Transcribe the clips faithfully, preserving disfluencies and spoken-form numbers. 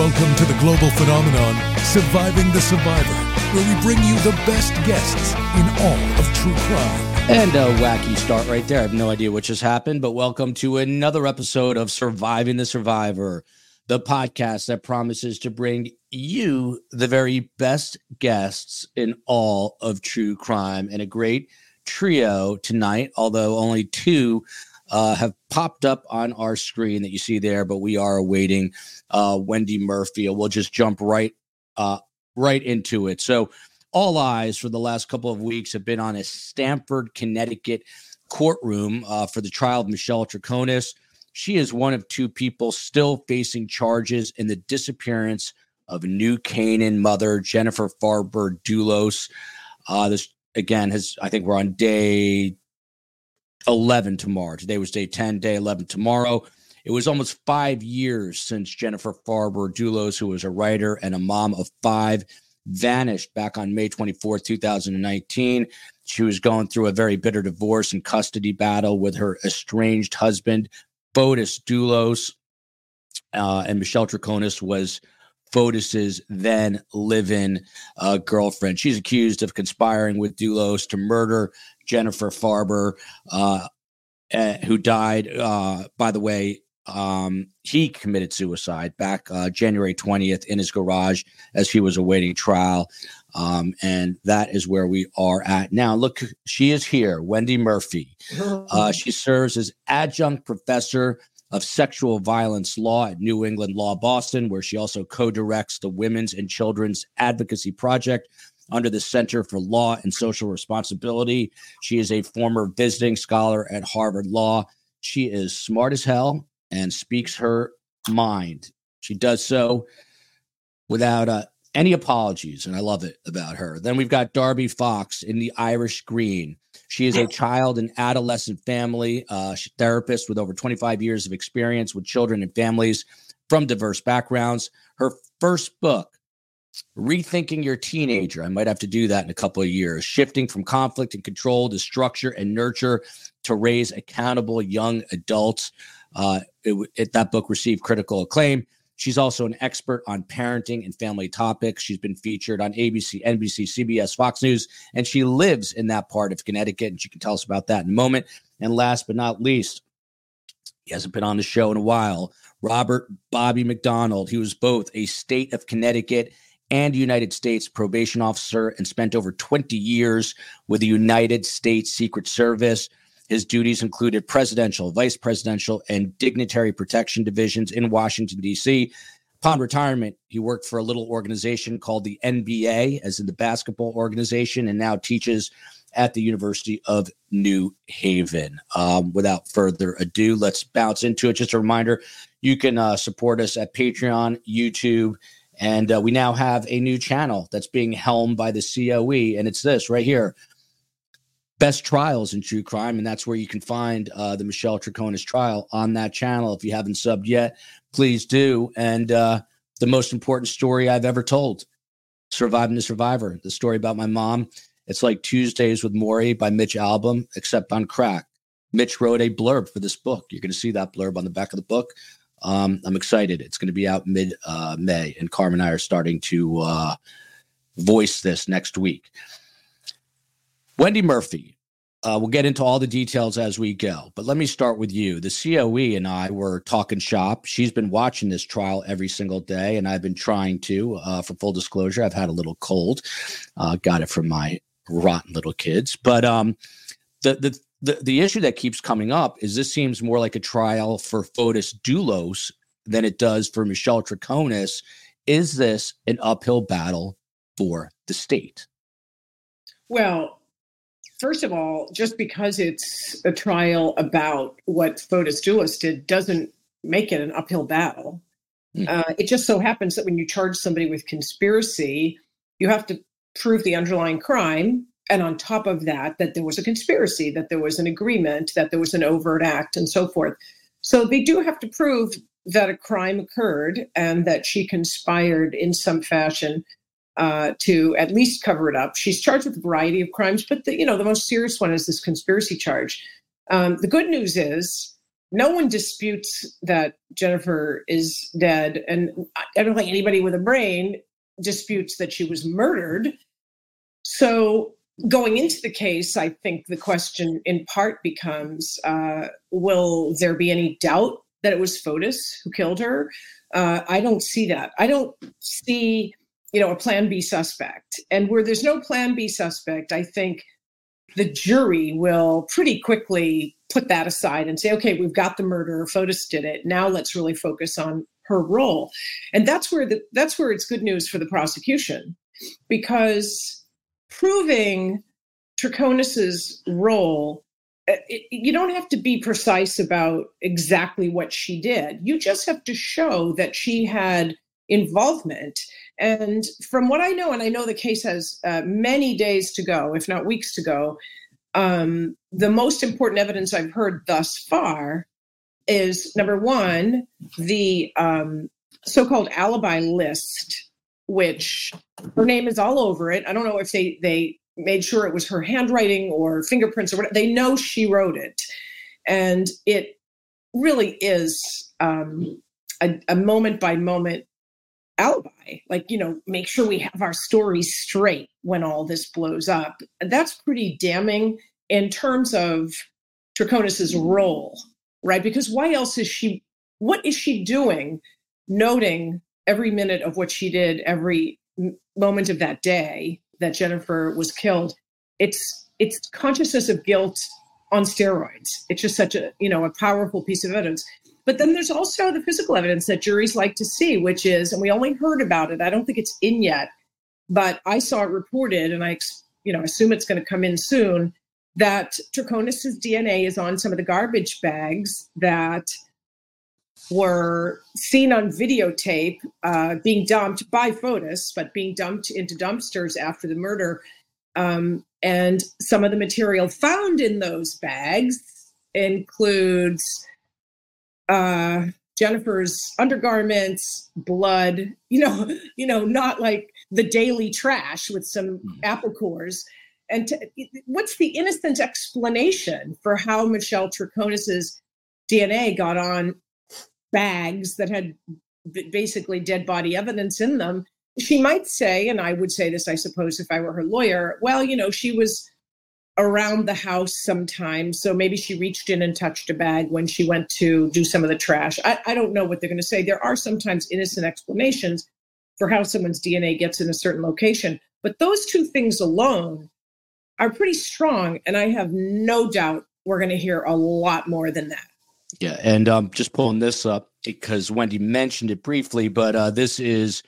Welcome to the global phenomenon, Surviving the Survivor, where we bring you the best guests in all of true crime. And a wacky start right there. I have no idea what just happened, but welcome to another episode of Surviving the Survivor, the podcast that promises to bring you the very best guests in all of true crime. And a great trio tonight, although only two Uh, have popped up on our screen that you see there, but we are awaiting uh, Wendy Murphy. We'll just jump right uh, right into it. So all eyes for the last couple of weeks have been on a Stamford, Connecticut courtroom uh, for the trial of Michelle Troconis. She is one of two people still facing charges in the disappearance of New Canaan mother Jennifer Farber Dulos. Uh, this, again, has I think we're on day eleven tomorrow. Today was day ten, day eleven tomorrow. It was almost five years since Jennifer Farber Dulos, who was a writer and a mom of five, vanished back on May twenty-fourth, two thousand nineteen. She was going through a very bitter divorce and custody battle with her estranged husband, Fotis Dulos. Uh, and Michelle Troconis was Fotis's then live-in uh, girlfriend. She's accused of conspiring with Dulos to murder Jennifer Farber, uh, uh, who died, uh, by the way, um, he committed suicide back uh, January twentieth in his garage as he was awaiting trial. Um, and that is where we are at now. Look, she is here, Wendy Murphy. Uh, she serves as adjunct professor of sexual violence law at New England Law Boston, where she also co-directs the Women's and Children's Advocacy Project under the Center for Law and Social Responsibility. She is a former visiting scholar at Harvard Law. She is smart as hell and speaks her mind. She does so without uh, any apologies, and I love it about her. Then we've got Darby Fox in the Irish Green. She is a child and adolescent family uh, therapist with over twenty-five years of experience with children and families from diverse backgrounds. Her first book, Rethinking Your Teenager, I might have to do that in a couple of years, Shifting from Conflict and Control to Structure and Nurture to Raise Accountable Young Adults. Uh, it, it, that book received critical acclaim. She's also an expert on parenting and family topics. She's been featured on A B C, N B C, C B S, Fox News, and she lives in that part of Connecticut, and she can tell us about that in a moment. And last but not least, he hasn't been on the show in a while, Robert Bobby McDonald. He was both a State of Connecticut and United States probation officer and spent over twenty years with the United States Secret Service. His duties included presidential, vice presidential, and dignitary protection divisions in Washington, D C. Upon retirement, he worked for a little organization called the N B A, as in the basketball organization, and now teaches at the University of New Haven. Um, without further ado, let's bounce into it. Just a reminder, you can uh, support us at Patreon, YouTube, and uh, we now have a new channel that's being helmed by the C O E, and it's this right here, Best Trials in True Crime, and that's where you can find uh, the Michelle Troconis trial on that channel. If you haven't subbed yet, please do. And uh, the most important story I've ever told, Surviving the Survivor, the story about my mom. It's like Tuesdays with Maury by Mitch Albom, except on crack. Mitch wrote a blurb for this book. You're going to see that blurb on the back of the book. Um, I'm excited. It's going to be out mid uh, May, and Carmen and I are starting to uh, voice this next week. Wendy Murphy, uh, we'll get into all the details as we go, but let me start with you. The C O E and I were talking shop. She's been watching this trial every single day, and I've been trying to. Uh, for full disclosure, I've had a little cold. Uh, got it from my rotten little kids. But um, the, the the the issue that keeps coming up is this seems more like a trial for Fotis Dulos than it does for Michelle Troconis. Is this an uphill battle for the state? Well, first of all, just because it's a trial about what Fotis Dulos did doesn't make it an uphill battle. Mm-hmm. Uh, it just so happens that when you charge somebody with conspiracy, you have to prove the underlying crime. And on top of that, that there was a conspiracy, that there was an agreement, that there was an overt act, and so forth. So they do have to prove that a crime occurred and that she conspired in some fashion Uh, to at least cover it up. She's charged with a variety of crimes, but the, you know, the most serious one is this conspiracy charge. Um, the good news is no one disputes that Jennifer is dead. And I don't think anybody with a brain disputes that she was murdered. So going into the case, I think the question in part becomes, uh, will there be any doubt that it was Fotis who killed her? Uh, I don't see that. I don't see, you know, a plan B suspect. And where there's no plan B suspect, I think the jury will pretty quickly put that aside and say, okay, we've got the murderer, Fotis did it. Now let's really focus on her role. And that's where the, that's where it's good news for the prosecution, because proving Troconis's role, it, you don't have to be precise about exactly what she did. You just have to show that she had involvement. And from what I know, and I know the case has uh, many days to go, if not weeks to go, um, the most important evidence I've heard thus far is, number one, the um, so-called alibi list, which her name is all over it. I don't know if they, they made sure it was her handwriting or fingerprints or whatever. They know she wrote it. And it really is um, a, a moment-by-moment alibi. Like, you know, make sure we have our story straight when all this blows up. And that's pretty damning in terms of Troconis's role, right? Because why else is she, what is she doing noting every minute of what she did, every moment of that day that Jennifer was killed? It's, it's consciousness of guilt on steroids. It's just such a, you know, a powerful piece of evidence. But then there's also the physical evidence that juries like to see, which is, and we only heard about it, I don't think it's in yet, but I saw it reported, and I, you know, assume it's going to come in soon, that Troconis's D N A is on some of the garbage bags that were seen on videotape uh, being dumped by Fotis, but being dumped into dumpsters after the murder. Um, and some of the material found in those bags includes Uh, Jennifer's undergarments, blood, you know, you know, not like the daily trash with some mm-hmm. apple cores. And to, what's the innocent explanation for how Michelle Troconis's D N A got on bags that had b- basically dead body evidence in them? She might say, and I would say this, I suppose, if I were her lawyer, well, you know, she was around the house sometimes, so maybe she reached in and touched a bag when she went to do some of the trash. I, I don't know what they're going to say. There are sometimes innocent explanations for how someone's D N A gets in a certain location, but those two things alone are pretty strong, and I have no doubt we're going to hear a lot more than that. Yeah, and um, just pulling this up because Wendy mentioned it briefly, but uh, this is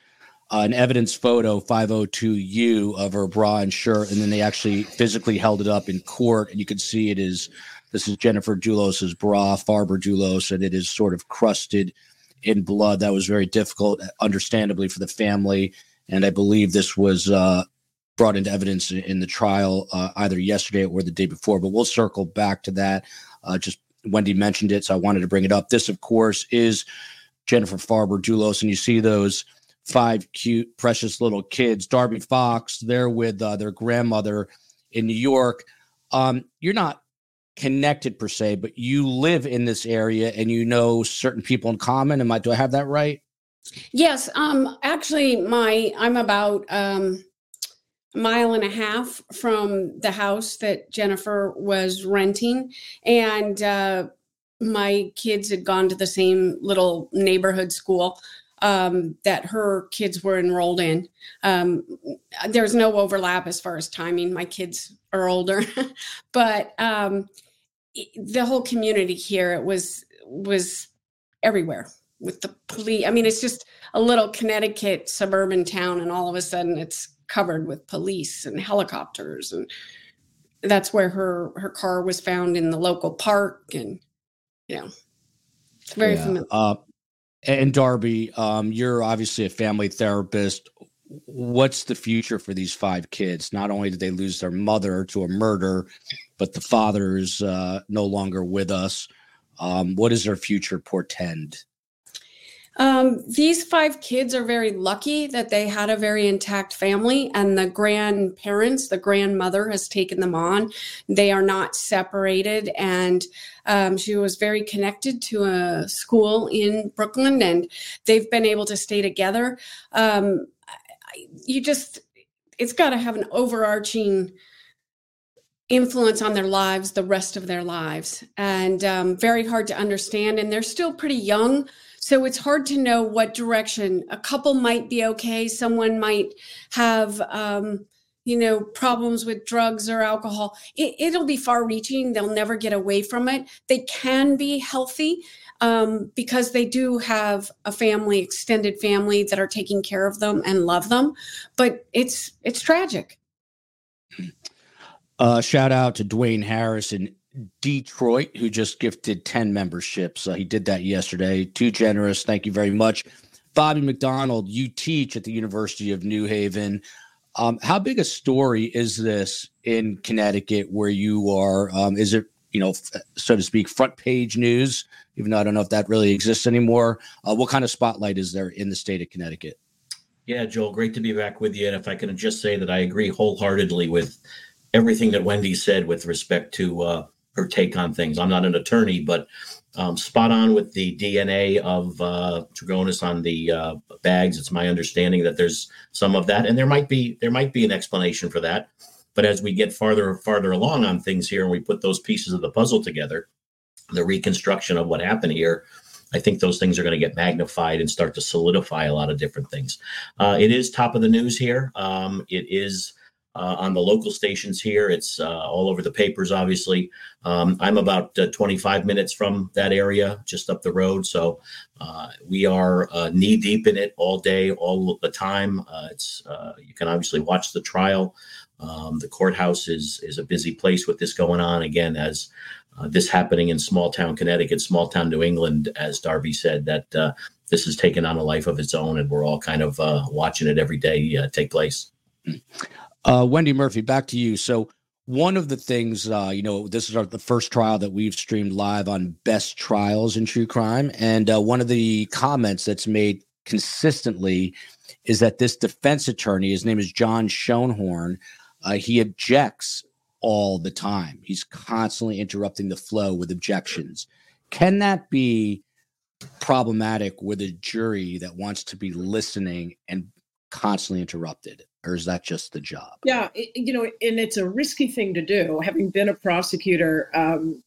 an evidence photo five oh two U of her bra and shirt. And then they actually physically held it up in court. And you can see it is, this is Jennifer Dulos's bra, Farber Dulos, and it is sort of crusted in blood. That was very difficult, understandably, for the family. And I believe this was uh, brought into evidence in the trial uh, either yesterday or the day before, but we'll circle back to that. Uh, just Wendy mentioned it, so I wanted to bring it up. This, of course, is Jennifer Farber Dulos. And you see those five cute, precious little kids. Darby Fox, they're with uh, their grandmother in New York. Um, you're not connected per se, but you live in this area and you know certain people in common. Am I, do I have that right? Yes. Um, actually, my I'm about um, a mile and a half from the house that Jennifer was renting. And uh, my kids had gone to the same little neighborhood school Um, that her kids were enrolled in. Um, there's no overlap as far as timing. My kids are older, but um, the whole community here, it was was everywhere with the police. I mean, it's just a little Connecticut suburban town, and all of a sudden it's covered with police and helicopters. And that's where her, her car was found in the local park. And, you know, it's very yeah. familiar. Uh- And Darby, um, you're obviously a family therapist. What's the future for these five kids? Not only did they lose their mother to a murder, but the father is uh, no longer with us. Um, what does their future portend? Um, these five kids are very lucky that they had a very intact family, and the grandparents, the grandmother has taken them on. They are not separated, and um, she was very connected to a school in Brooklyn, and they've been able to stay together. Um, you just, it's got to have an overarching influence on their lives, the rest of their lives, and um, very hard to understand. And they're still pretty young, so it's hard to know what direction. A couple might be okay. Someone might have, um, you know, problems with drugs or alcohol. It, it'll be far reaching. They'll never get away from it. They can be healthy um, because they do have a family, extended family that are taking care of them and love them. But it's it's tragic. Uh, shout out to Dwayne Harris in Detroit, who just gifted ten memberships. Uh, he did that yesterday. Too generous. Thank you very much. Bobby McDonald, you teach at the University of New Haven. Um, how big a story is this in Connecticut where you are? Um, is it, you know, f- so to speak, front page news, even though I don't know if that really exists anymore? Uh, what kind of spotlight is there in the state of Connecticut? Yeah, Joel, great to be back with you. And if I can just say that I agree wholeheartedly with everything that Wendy said with respect to uh, her take on things. I'm not an attorney, but um, spot on with the D N A of uh, Troconis on the uh, bags. It's my understanding that there's some of that, and there might be there might be an explanation for that. But as we get farther and farther along on things here, and we put those pieces of the puzzle together, the reconstruction of what happened here, I think those things are going to get magnified and start to solidify a lot of different things. Uh, it is top of the news here. Um, it is. Uh, on the local stations here. It's uh, all over the papers, obviously. Um, I'm about uh, twenty-five minutes from that area, just up the road. So uh, we are uh, knee deep in it all day, all the time. Uh, it's uh, you can obviously watch the trial. Um, the courthouse is is a busy place with this going on. Again, as uh, this happening in small town Connecticut, small town New England, as Darby said, that uh, this has taken on a life of its own, and we're all kind of uh, watching it every day uh, take place. Uh, Wendy Murphy, back to you. So one of the things, uh, you know, this is our, the first trial that we've streamed live on Best Trials in True Crime. And uh, one of the comments that's made consistently is that this defense attorney, his name is John Schoenhorn, uh, he objects all the time. He's constantly interrupting the flow with objections. Can that be problematic with a jury that wants to be listening and constantly interrupted? Or is that just the job? Yeah, it, you know, and it's a risky thing to do. Having been a prosecutor, um,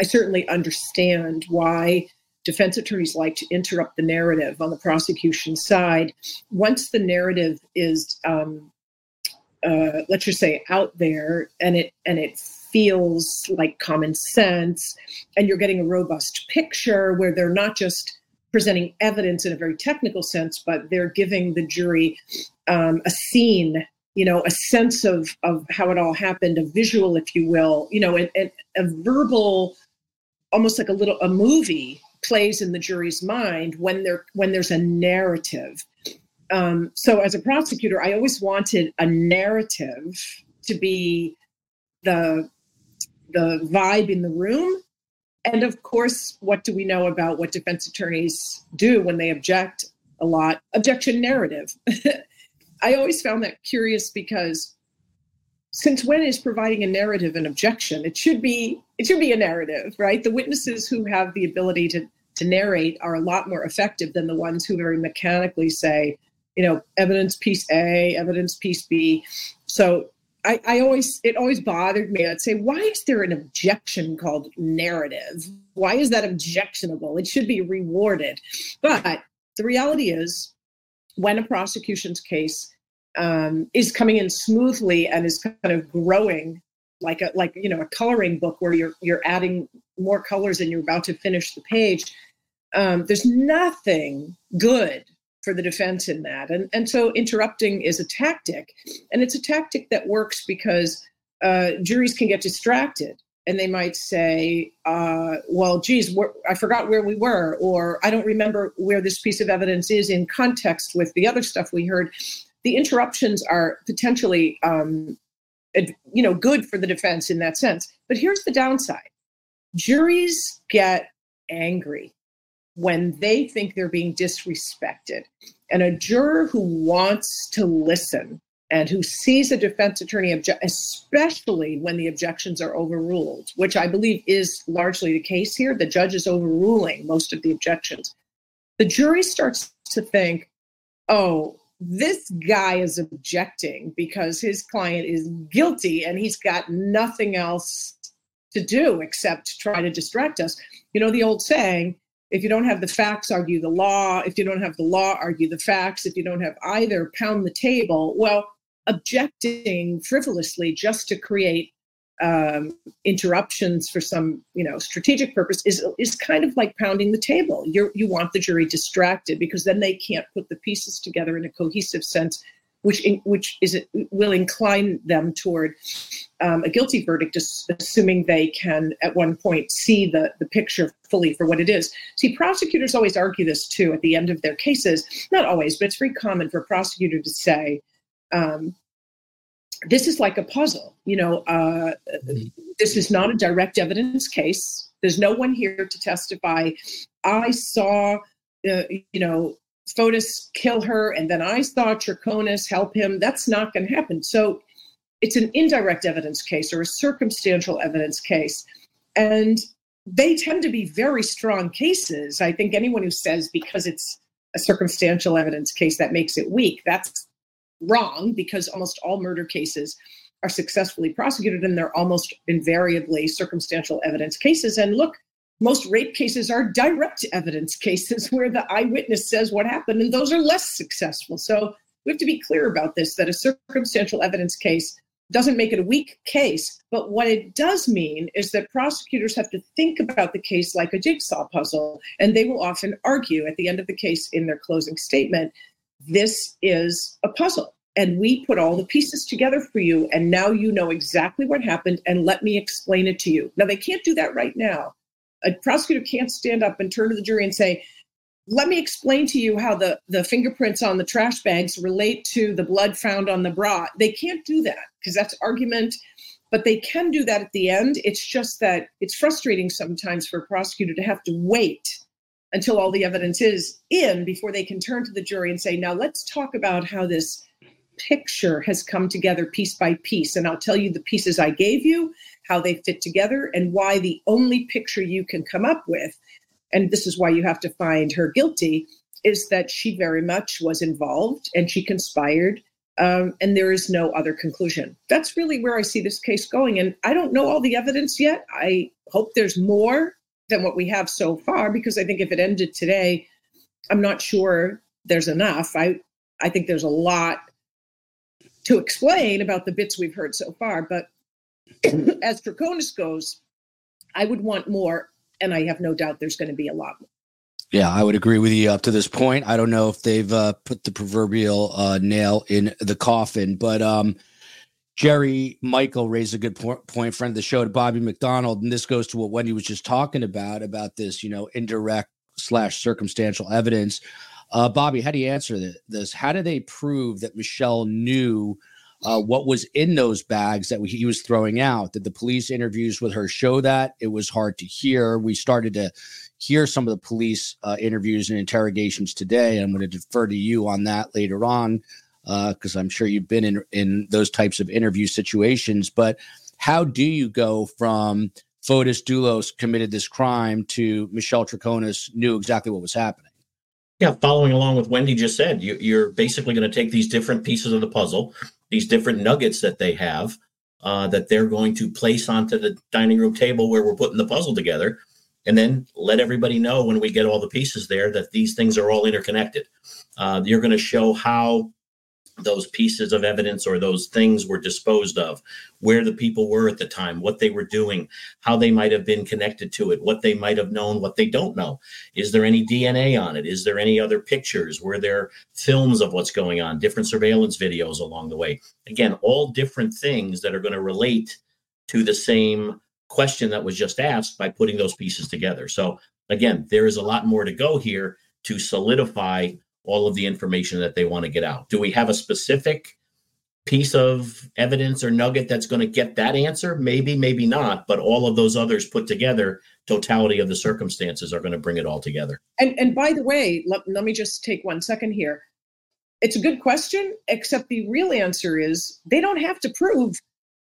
I certainly understand why defense attorneys like to interrupt the narrative on the prosecution side. Once the narrative is, um, uh, let's just say, out there, and it and it feels like common sense, and you're getting a robust picture where they're not just presenting evidence in a very technical sense, but they're giving the jury um, a scene, you know, a sense of of how it all happened, a visual, if you will, you know, and, and a verbal, almost like a little, a movie plays in the jury's mind when there when there's a narrative. Um, so as a prosecutor, I always wanted a narrative to be the the vibe in the room. And of course, what do we know about what defense attorneys do when they object a lot? Objection narrative. I always found that curious because since when is providing a narrative an objection? It should be it should be a narrative, right? The witnesses who have the ability to, to narrate are a lot more effective than the ones who very mechanically say, you know, evidence piece A, evidence piece B. So I, I always, it always bothered me. I'd say, why is there an objection called narrative? Why is that objectionable? It should be rewarded. But the reality is when a prosecution's case um, is coming in smoothly and is kind of growing like a, like, you know, a coloring book where you're, you're adding more colors and you're about to finish the page. Um, there's nothing good for the defense in that. And and so interrupting is a tactic, and it's a tactic that works because uh, juries can get distracted and they might say, uh, well, geez, I forgot where we were, or I don't remember where this piece of evidence is in context with the other stuff we heard. The interruptions are potentially, um, you know, good for the defense in that sense. But here's the downside. Juries get angry. when they think they're being disrespected. And a juror who wants to listen and who sees a defense attorney, obje- especially when the objections are overruled, which I believe is largely the case here, the judge is overruling most of the objections. The jury starts to think, oh, this guy is objecting because his client is guilty and he's got nothing else to do except try to distract us. You know, the old saying, if you don't have the facts, argue the law. If you don't have the law, argue the facts. If you don't have either, pound the table. Well, objecting frivolously just to create um, interruptions for some, you know, strategic purpose is is kind of like pounding the table. You you want the jury distracted because then they can't put the pieces together in a cohesive sense, which in, which is will incline them toward um, a guilty verdict, assuming they can at one point see the, the picture fully for what it is. See, prosecutors always argue this too at the end of their cases. Not always, but it's very common for a prosecutor to say, um, this is like a puzzle. You know, uh, this is not a direct evidence case. There's no one here to testify. I saw, uh, you know, Fotis kill her, and then I saw Troconis help him. That's not going to happen. So it's an indirect evidence case or a circumstantial evidence case. And they tend to be very strong cases. I think anyone who says because it's a circumstantial evidence case that makes it weak, that's wrong, because almost all murder cases are successfully prosecuted and they're almost invariably circumstantial evidence cases. And look, most rape cases are direct evidence cases where the eyewitness says what happened, and those are less successful. So we have to be clear about this, that a circumstantial evidence case doesn't make it a weak case. But what it does mean is that prosecutors have to think about the case like a jigsaw puzzle, and they will often argue at the end of the case in their closing statement, this is a puzzle, and we put all the pieces together for you, and now you know exactly what happened, and let me explain it to you. Now, they can't do that right now. A prosecutor can't stand up and turn to the jury and say, let me explain to you how the, the fingerprints on the trash bags relate to the blood found on the bra. They can't do that because that's argument, but they can do that at the end. It's just that it's frustrating sometimes for a prosecutor to have to wait until all the evidence is in before they can turn to the jury and say, now let's talk about how this picture has come together piece by piece. And I'll tell you the pieces I gave you, how they fit together, and why the only picture you can come up with, and this is why you have to find her guilty, is that she very much was involved and she conspired, um, and there is no other conclusion. That's really where I see this case going. And I don't know all the evidence yet. I hope there's more than what we have so far, because I think if it ended today, I'm not sure there's enough. I, I think there's a lot to explain about the bits we've heard so far. But as Troconis goes, I would want more, and I have no doubt there's going to be a lot more. Yeah, I would agree with you up to this point. I don't know if they've uh, put the proverbial uh, nail in the coffin, but um, Jerry Michael raised a good po- point, friend of the show, to Bobby McDonald, and this goes to what Wendy was just talking about, about this, you know, indirect slash circumstantial evidence. Uh, Bobby, how do you answer this? How do they prove that Michelle knew uh, what was in those bags that he was throwing out? Did the police interviews with her show that? It was hard to hear. We started to hear some of the police uh, interviews and interrogations today. I'm going to defer to you on that later on, because uh, I'm sure you've been in, in those types of interview situations. But how do you go from Fotis Dulos committed this crime to Michelle Troconis knew exactly what was happening? Yeah, following along with Wendy just said, you, you're basically going to take these different pieces of the puzzle, these different nuggets that they have, uh, that they're going to place onto the dining room table where we're putting the puzzle together, and then let everybody know when we get all the pieces there that these things are all interconnected. Uh, you're going to show how those pieces of evidence or those things were disposed of, where the people were at the time, what they were doing, how they might have been connected to it, what they might have known, what they don't know. Is there any D N A on it? Is there any other pictures? Were there films of what's going on, different surveillance videos along the way? Again, all different things that are going to relate to the same question that was just asked by putting those pieces together. So again, there is a lot more to go here to solidify all of the information that they want to get out. Do we have a specific piece of evidence or nugget that's going to get that answer? Maybe, maybe not. But all of those others put together, totality of the circumstances are going to bring it all together. And and by the way, let, let me just take one second here. It's a good question, except the real answer is they don't have to prove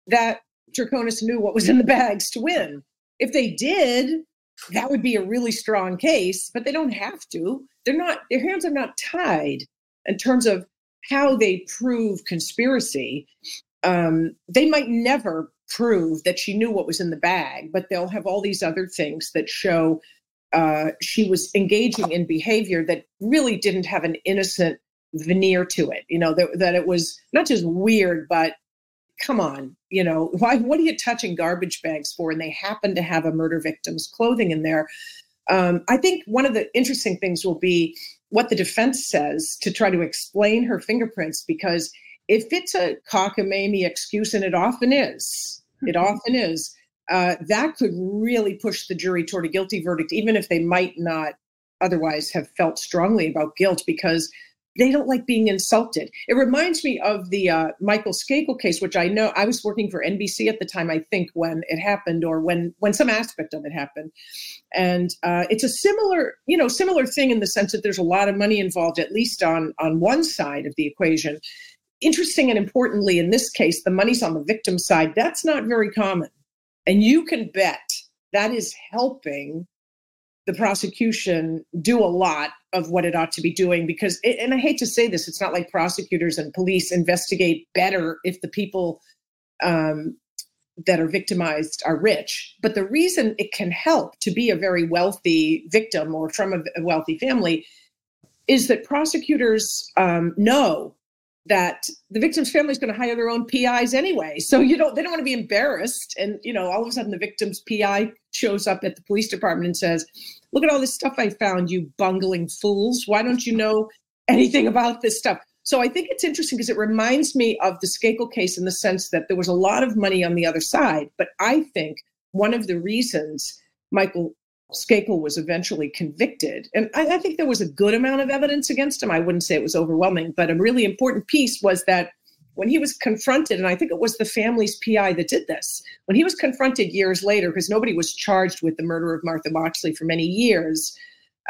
that Troconis knew what was in the bags to win. If they did, that would be a really strong case, but they don't have to. They're not, their hands are not tied in terms of how they prove conspiracy. Um, they might never prove that she knew what was in the bag, but they'll have all these other things that show uh, she was engaging in behavior that really didn't have an innocent veneer to it. You know, that, that it was not just weird, but come on, you know, why? What are you touching garbage bags for? And they happen to have a murder victim's clothing in there. Um, I think one of the interesting things will be what the defense says to try to explain her fingerprints, because if it's a cockamamie excuse, and it often is, it often is, uh, that could really push the jury toward a guilty verdict, even if they might not otherwise have felt strongly about guilt, because they don't like being insulted. It reminds me of the uh, Michael Skakel case, which I know I was working for N B C at the time, I think, when it happened, or when when some aspect of it happened. And uh, it's a similar, you know, similar thing in the sense that there's a lot of money involved, at least on on one side of the equation. Interesting and importantly, in this case, the money's on the victim side. That's not very common. And you can bet that is helping the prosecution do a lot of what it ought to be doing, because, it, and I hate to say this, it's not like prosecutors and police investigate better if the people um, that are victimized are rich. But the reason it can help to be a very wealthy victim or from a, a wealthy family is that prosecutors um, know that the victim's family is going to hire their own P Is anyway. So you don't, they don't want to be embarrassed. And, you know, all of a sudden the victim's P I shows up at the police department and says, look at all this stuff I found, you bungling fools. Why don't you know anything about this stuff? So I think it's interesting because it reminds me of the Skakel case in the sense that there was a lot of money on the other side. But I think one of the reasons Michael Skakel was eventually convicted, and I, I think there was a good amount of evidence against him. I wouldn't say it was overwhelming, but a really important piece was that when he was confronted, and I think it was the family's P I that did this, when he was confronted years later, because nobody was charged with the murder of Martha Moxley for many years,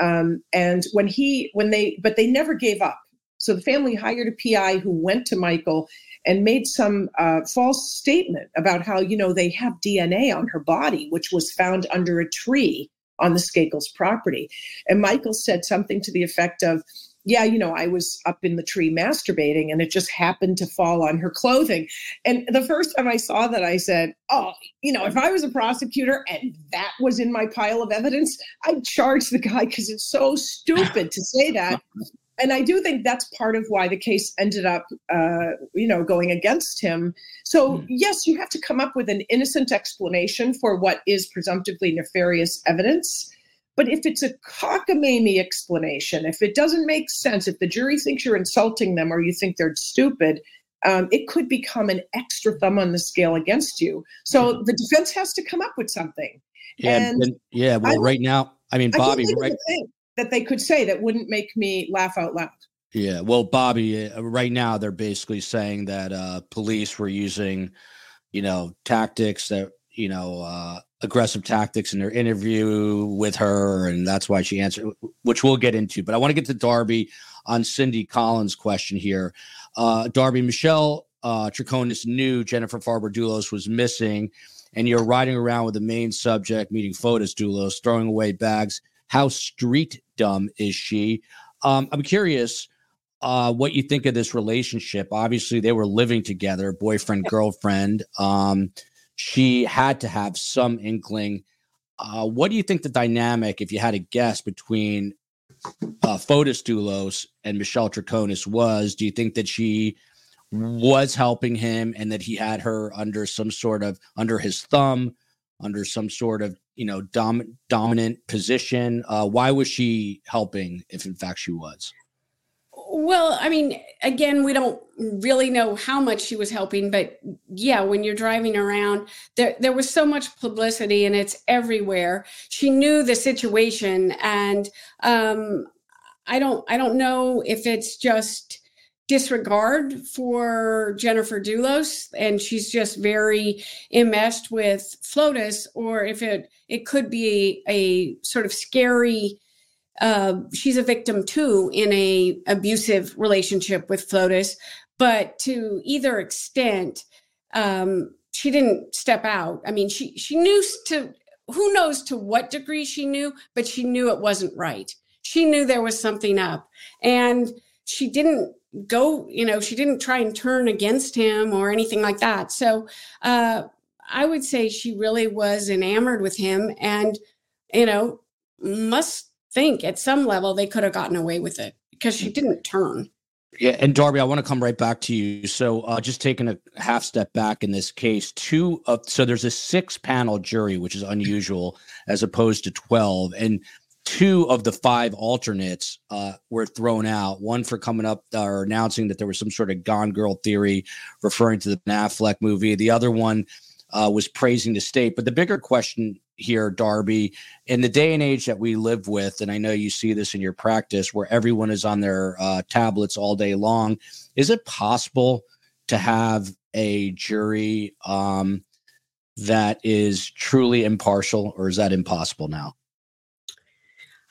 um, and when he, when they, but they never gave up. So the family hired a P I who went to Michael and made some uh, false statement about how, you know, they have D N A on her body, which was found under a tree on the Skakel's property. And Michael said something to the effect of, yeah, you know, I was up in the tree masturbating and it just happened to fall on her clothing. And the first time I saw that, I said, oh, you know, if I was a prosecutor and that was in my pile of evidence, I'd charge the guy, because it's so stupid to say that. And I do think that's part of why the case ended up, uh, you know, going against him. So, mm. yes, you have to come up with an innocent explanation for what is presumptively nefarious evidence. But if it's a cockamamie explanation, if it doesn't make sense, if the jury thinks you're insulting them or you think they're stupid, um, it could become an extra thumb on the scale against you. So mm. the defense has to come up with something. Yeah, and and, yeah well, I, right now, I mean, Bobby, I right that they could say that wouldn't make me laugh out loud. Yeah. Well, Bobby, right now they're basically saying that uh, police were using, you know, tactics that, you know, uh, aggressive tactics in their interview with her. And that's why she answered, which we'll get into. But I want to get to Darby on Cindy Collins' question here. Uh, Darby, Michelle uh, Troconis knew Jennifer Farber Dulos was missing, and you're riding around with the main subject, meeting Fotis Dulos, throwing away bags. How street dumb is she? Um, I'm curious uh, what you think of this relationship. Obviously, they were living together, boyfriend, girlfriend. Um, she had to have some inkling. Uh, what do you think the dynamic, if you had a guess, between uh, Fotis Dulos and Michelle Troconis was? Do you think that she was helping him and that he had her under some sort of, under his thumb, under some sort of, you know, dom- dominant position? Uh, why was she helping, if in fact she was? Well, I mean, again, we don't really know how much she was helping, but yeah, when you're driving around, there there was so much publicity and it's everywhere. She knew the situation, and um, I don't I don't know if it's just disregard for Jennifer Dulos, and she's just very enmeshed with Fotis, or if it it could be a, a sort of scary, uh, she's a victim too in a abusive relationship with Fotis, but to either extent, um, she didn't step out. I mean, she she knew to, who knows to what degree she knew, but she knew it wasn't right. She knew there was something up, and she didn't go, you know, she didn't try and turn against him or anything like that. So uh, I would say she really was enamored with him, and, you know, must think at some level they could have gotten away with it because she didn't turn. Yeah. And Darby, I want to come right back to you. So uh, just taking a half step back in this case, two of, so there's a six panel jury, which is unusual as opposed to twelve. And two of the five alternates uh, were thrown out, one for coming up uh, or announcing that there was some sort of Gone Girl theory, referring to the Ben Affleck movie. The other one uh, was praising the state. But the bigger question here, Darby, in the day and age that we live with, and I know you see this in your practice where everyone is on their uh, tablets all day long, is it possible to have a jury um, that is truly impartial, or is that impossible now?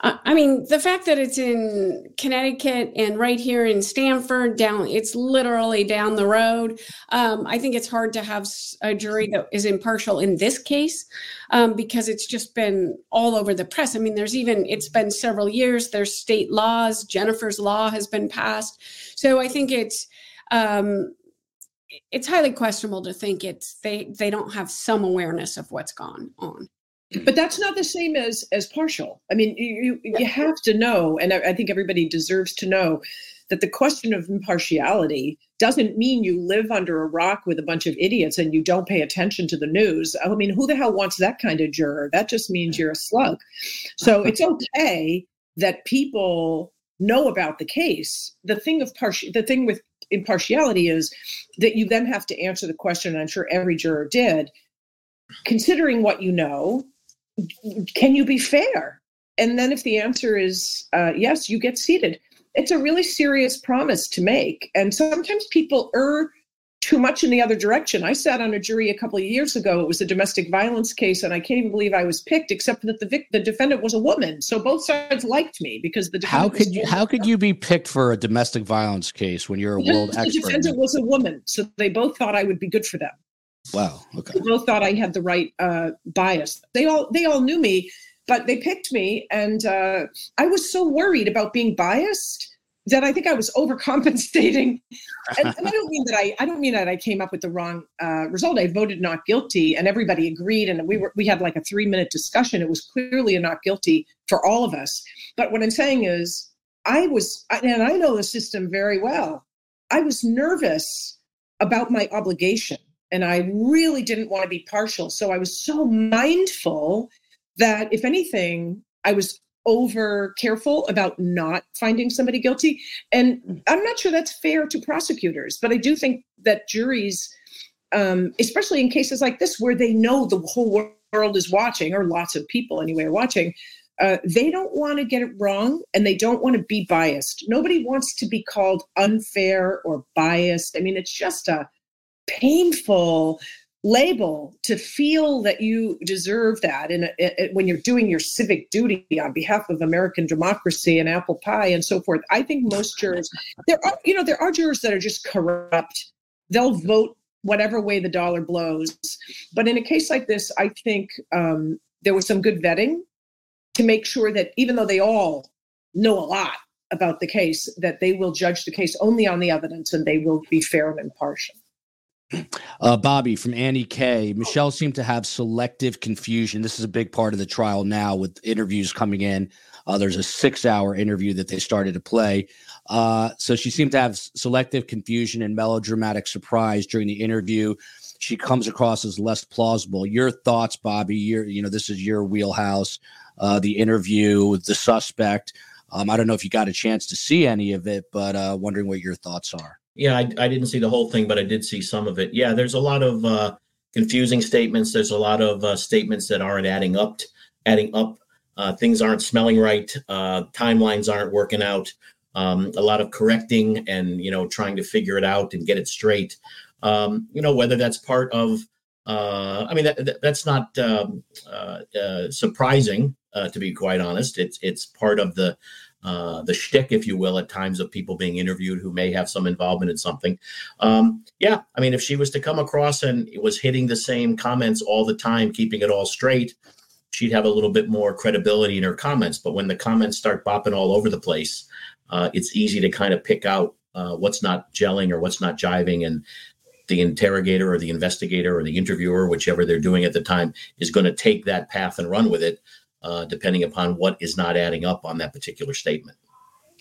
I mean, the fact that it's in Connecticut and right here in Stamford, down, it's literally down the road. Um, I think it's hard to have a jury that is impartial in this case um, because it's just been all over the press. I mean, there's even, it's been several years, there's state laws, Jennifer's law has been passed. So I think it's, um, it's highly questionable to think it's, they, they don't have some awareness of what's gone on. But that's not the same as as partial. I mean, you you have to know, and I, I think everybody deserves to know, that the question of impartiality doesn't mean you live under a rock with a bunch of idiots and you don't pay attention to the news. I mean, who the hell wants that kind of juror? That just means you're a slug. So it's okay that people know about the case. The thing of parti- the thing with impartiality is that you then have to answer the question, and I'm sure every juror did, considering what you know, can you be fair? And then if the answer is uh, yes, you get seated. It's a really serious promise to make. And sometimes people err too much in the other direction. I sat on a jury a couple of years ago. It was a domestic violence case, and I can't even believe I was picked, except that the vic- the defendant was a woman. So both sides liked me because the defendant how could was you how could you be picked for a domestic violence case when you're a world the expert? The defendant was a woman, so they both thought I would be good for them. Wow. Okay. They both thought I had the right uh, bias. They all they all knew me, but they picked me, and uh, I was so worried about being biased that I think I was overcompensating. And, and I don't mean that I I don't mean that I came up with the wrong uh, result. I voted not guilty, and everybody agreed, and we were we had like a three minute discussion. It was clearly a not guilty for all of us. But what I'm saying is, I was, and I know the system very well, I was nervous about my obligation. And I really didn't want to be partial. So I was so mindful that, if anything, I was over careful about not finding somebody guilty. And I'm not sure that's fair to prosecutors, but I do think that juries, um, especially in cases like this, where they know the whole world is watching, or lots of people anyway are watching, uh, they don't want to get it wrong, and they don't want to be biased. Nobody wants to be called unfair or biased. I mean, it's just a painful label to feel that you deserve that, and when you're doing your civic duty on behalf of American democracy and apple pie and so forth. I think most jurors, there are, you know, there are jurors that are just corrupt. They'll vote whatever way the dollar blows. But in a case like this, I think um, there was some good vetting to make sure that even though they all know a lot about the case, that they will judge the case only on the evidence, and they will be fair and impartial. Uh, Bobby from Annie K. Michelle seemed to have selective confusion. This is a big part of the trial now, with interviews coming in. Uh, there's a six-hour interview that they started to play. Uh, so she seemed to have selective confusion and melodramatic surprise during the interview. She comes across as less plausible. Your thoughts, Bobby? Your, you know, this is your wheelhouse. Uh, the interview with the suspect. Um, I don't know if you got a chance to see any of it, but uh, wondering what your thoughts are. Yeah, I, I didn't see the whole thing, but I did see some of it. Yeah, there's a lot of uh, confusing statements. There's a lot of uh, statements that aren't adding up. Adding up, uh, things aren't smelling right. Uh, timelines aren't working out. um, a lot of correcting and, you know, trying to figure it out and get it straight. Um, you know, whether that's part of, uh, I mean, that, that's not um, uh, uh, surprising, uh, to be quite honest. It's it's part of the uh, the shtick, if you will, at times of people being interviewed who may have some involvement in something. Um, yeah, I mean, if she was to come across and was hitting the same comments all the time, keeping it all straight, she'd have a little bit more credibility in her comments. But when the comments start bopping all over the place, uh, it's easy to kind of pick out uh, what's not gelling or what's not jiving, and the interrogator or the investigator or the interviewer, whichever they're doing at the time, is going to take that path and run with it, uh, depending upon what is not adding up on that particular statement.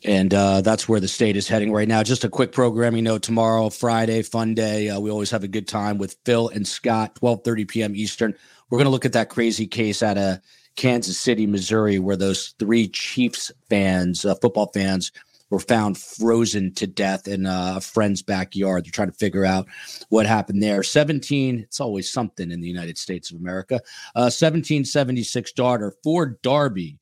And uh, that's where the state is heading right now. Just a quick programming note, tomorrow, Friday, fun day. Uh, we always have a good time with Phil and Scott, twelve thirty p.m. Eastern. We're going to look at that crazy case out of Kansas City, Missouri, where those three Chiefs fans, uh, football fans, were found frozen to death in a friend's backyard. They're trying to figure out what happened there. seventeen, it's always something in the United States of America. Uh, seventeen seventy-six daughter for Darby.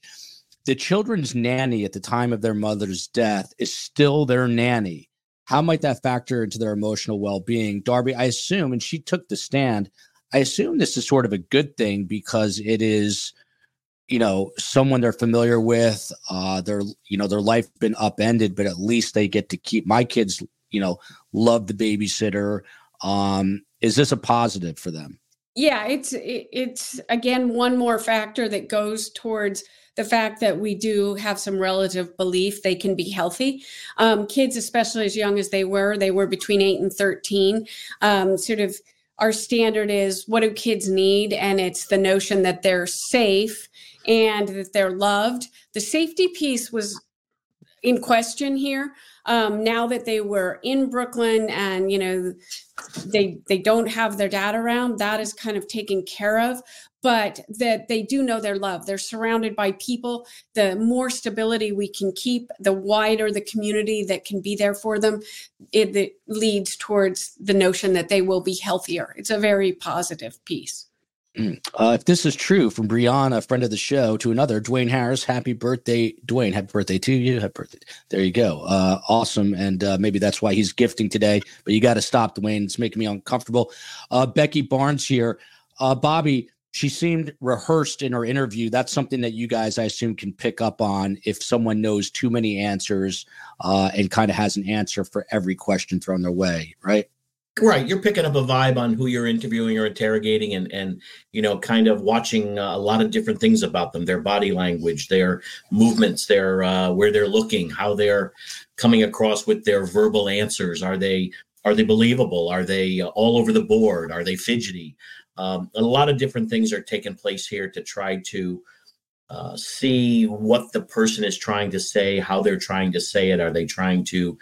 The children's nanny at the time of their mother's death is still their nanny. How might that factor into their emotional well-being? Darby, I assume, and she took the stand, I assume this is sort of a good thing because it is, you know, someone they're familiar with, uh, their, you know, their life been upended, but at least they get to keep, my kids, you know, love the babysitter. Um, is this a positive for them? Yeah, it's, it's again, one more factor that goes towards the fact that we do have some relative belief they can be healthy. Um, kids, especially as young as they were, they were between eight and thirteen, um, sort of, our standard is what do kids need? And it's the notion that they're safe and that they're loved. The safety piece was in question here. Um, now that they were in Brooklyn and, you know, they they don't have their dad around, that is kind of taken care of, but that they do know they're loved. They're surrounded by people. The more stability we can keep, the wider the community that can be there for them, it, it leads towards the notion that they will be healthier. It's a very positive piece. Uh, if this is true, from Brianna, a friend of the show, to another, Dwayne Harris, happy birthday, Dwayne. Happy birthday to you. Happy birthday. There you go. Uh, awesome. And uh, maybe that's why he's gifting today, but you got to stop, Dwayne. It's making me uncomfortable. Uh, Becky Barnes here. Uh, Bobby, she seemed rehearsed in her interview. That's something that you guys, I assume, can pick up on if someone knows too many answers uh, and kind of has an answer for every question thrown their way, right? Right. You're picking up a vibe on who you're interviewing or interrogating and, and you know, kind of watching a lot of different things about them, their body language, their movements, their uh, where they're looking, how they're coming across with their verbal answers. Are they are they believable? Are they all over the board? Are they fidgety? Um, a lot of different things are taking place here to try to uh, see what the person is trying to say, how they're trying to say it. Are they trying to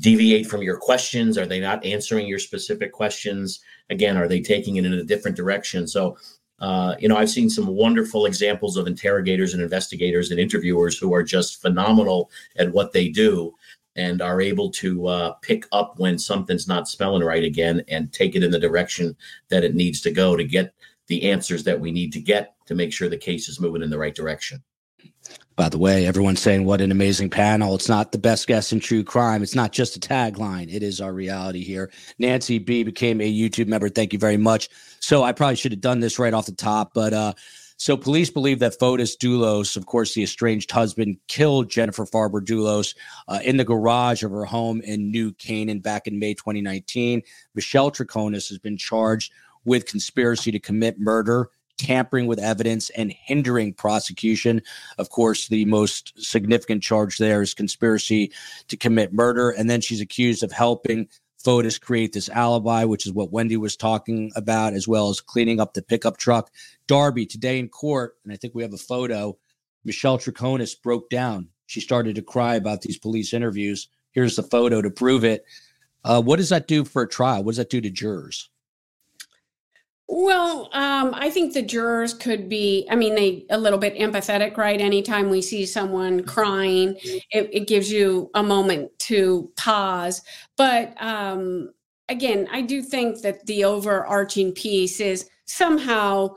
deviate from your questions? Are they not answering your specific questions? Again, are they taking it in a different direction? So, uh, you know, I've seen some wonderful examples of interrogators and investigators and interviewers who are just phenomenal at what they do and are able to uh, pick up when something's not spelling right again and take it in the direction that it needs to go to get the answers that we need to get to make sure the case is moving in the right direction. By the way, everyone's saying, what an amazing panel. It's not the best guest in true crime. It's not just a tagline. It is our reality here. Nancy B became a YouTube member. Thank you very much. So I probably should have done this right off the top. But uh, so police believe that Fotis Dulos, of course, the estranged husband, killed Jennifer Farber Dulos uh, in the garage of her home in New Canaan back in May twenty nineteen. Michelle Troconis has been charged with conspiracy to commit murder, tampering with evidence, and hindering prosecution. Of course, the most significant charge there is conspiracy to commit murder. And then she's accused of helping Fotis create this alibi, which is what Wendy was talking about, as well as cleaning up the pickup truck. Darby, today in court, and I think we have a photo, Michelle Troconis broke down. She started to cry about these police interviews. Here's the photo to prove it. Uh, what does that do for a trial? What does that do to jurors? Well, um, I think the jurors could be, I mean, they a little bit empathetic, right? Anytime we see someone crying, it, it gives you a moment to pause. But um, again, I do think that the overarching piece is somehow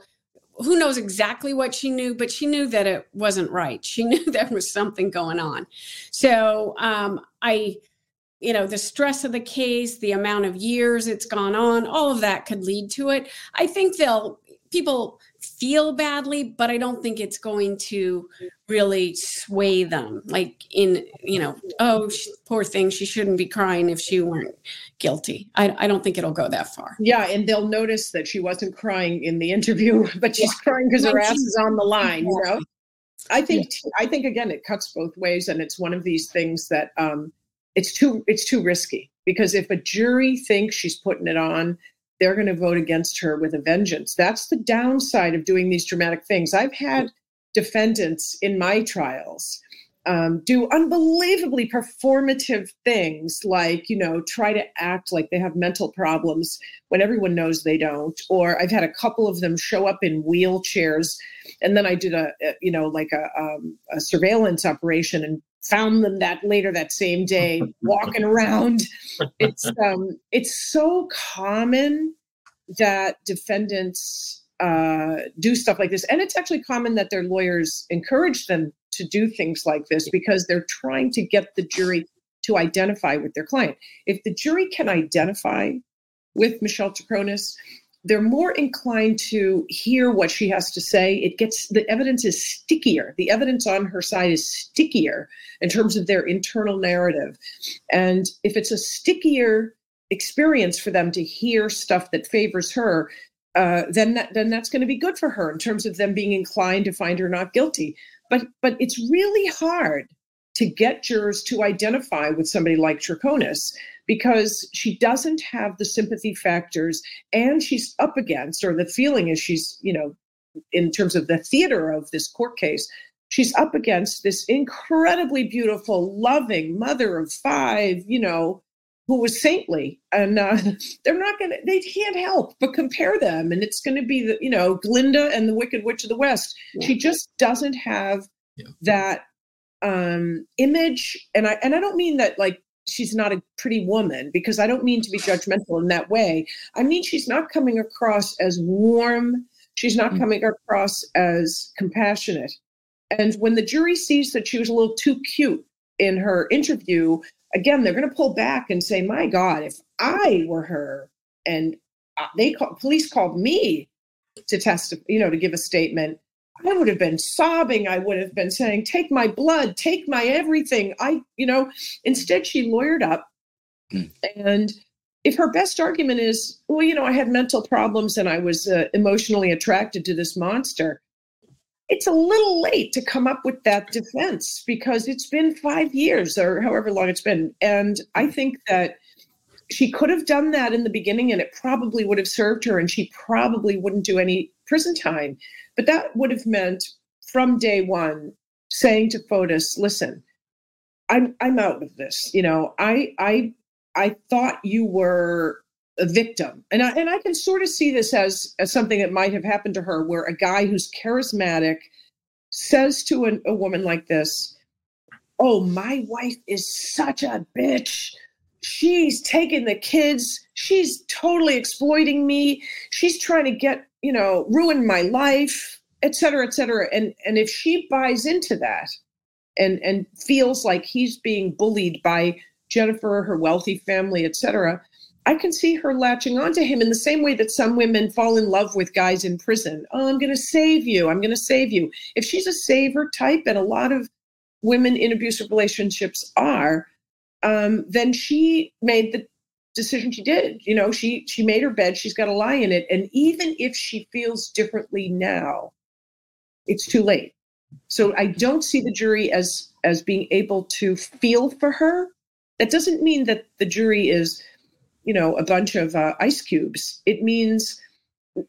who knows exactly what she knew, but she knew that it wasn't right. She knew there was something going on. So um, I, you know, the stress of the case, the amount of years it's gone on, all of that could lead to it. I think they'll, people feel badly, but I don't think it's going to really sway them. Like in, you know, oh, she, poor thing, she shouldn't be crying if she weren't guilty. I, I don't think it'll go that far. Yeah, and they'll notice that she wasn't crying in the interview, but she's yeah. crying because her ass is on the line, you know? I think, yeah. I think again, it cuts both ways, and it's one of these things that um, it's too, it's too risky, because if a jury thinks she's putting it on, they're going to vote against her with a vengeance. That's the downside of doing these dramatic things. I've had defendants in my trials um, do unbelievably performative things, like, you know, try to act like they have mental problems when everyone knows they don't. Or I've had a couple of them show up in wheelchairs, and then I did a, a you know, like a, um, a surveillance operation and found them that later that same day walking around. It's um, it's so common that defendants uh, do stuff like this. And it's actually common that their lawyers encourage them to do things like this, because they're trying to get the jury to identify with their client. If the jury can identify with Michelle Troconis, they're more inclined to hear what she has to say. It gets, the evidence is stickier. The evidence on her side is stickier in terms of their internal narrative. And if it's a stickier experience for them to hear stuff that favors her, uh, then that, then that's going to be good for her in terms of them being inclined to find her not guilty. But, but it's really hard to get jurors to identify with somebody like Troconis, because she doesn't have the sympathy factors, and she's up against, or the feeling is she's, you know, in terms of the theater of this court case, she's up against this incredibly beautiful, loving mother of five, you know, who was saintly, and uh, they're not going to, they can't help but compare them. And it's going to be the, you know, Glinda and the Wicked Witch of the West. Yeah. She just doesn't have yeah. that um, image. And I, and I don't mean that like, she's not a pretty woman, because I don't mean to be judgmental in that way. I mean, she's not coming across as warm. She's not mm-hmm. coming across as compassionate. And when the jury sees that she was a little too cute in her interview, again, they're going to pull back and say, my God, if I were her and they call, police called me to test, you know, to give a statement, I would have been sobbing. I would have been saying, take my blood, take my everything. I, you know, instead she lawyered up. Mm. And if her best argument is, well, you know, I had mental problems and I was uh, emotionally attracted to this monster, it's a little late to come up with that defense, because it's been five years or however long it's been. And I think that she could have done that in the beginning, and it probably would have served her, and she probably wouldn't do any prison time. But that would have meant from day one saying to Fotis, listen, I'm I'm out of this. You know, I I I thought you were a victim. And I and I can sort of see this as, as something that might have happened to her, where a guy who's charismatic says to an, a woman like this, oh, my wife is such a bitch. She's taking the kids. She's totally exploiting me. She's trying to get, you know, ruin my life, et cetera, et cetera. And, and if she buys into that and, and feels like he's being bullied by Jennifer, her wealthy family, et cetera, I can see her latching onto him in the same way that some women fall in love with guys in prison. Oh, I'm going to save you. I'm going to save you. If she's a saver type, and a lot of women in abusive relationships are, um, then she made the decision she did. You know, she she made her bed, she's got a lie in it. And even if she feels differently now, it's too late. So I don't see the jury as as being able to feel for her. That doesn't mean that the jury is, you know, a bunch of uh, ice cubes. It means,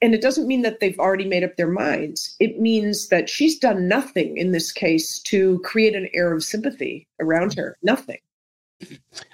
and it doesn't mean that they've already made up their minds. It means that she's done nothing in this case to create an air of sympathy around her. Nothing.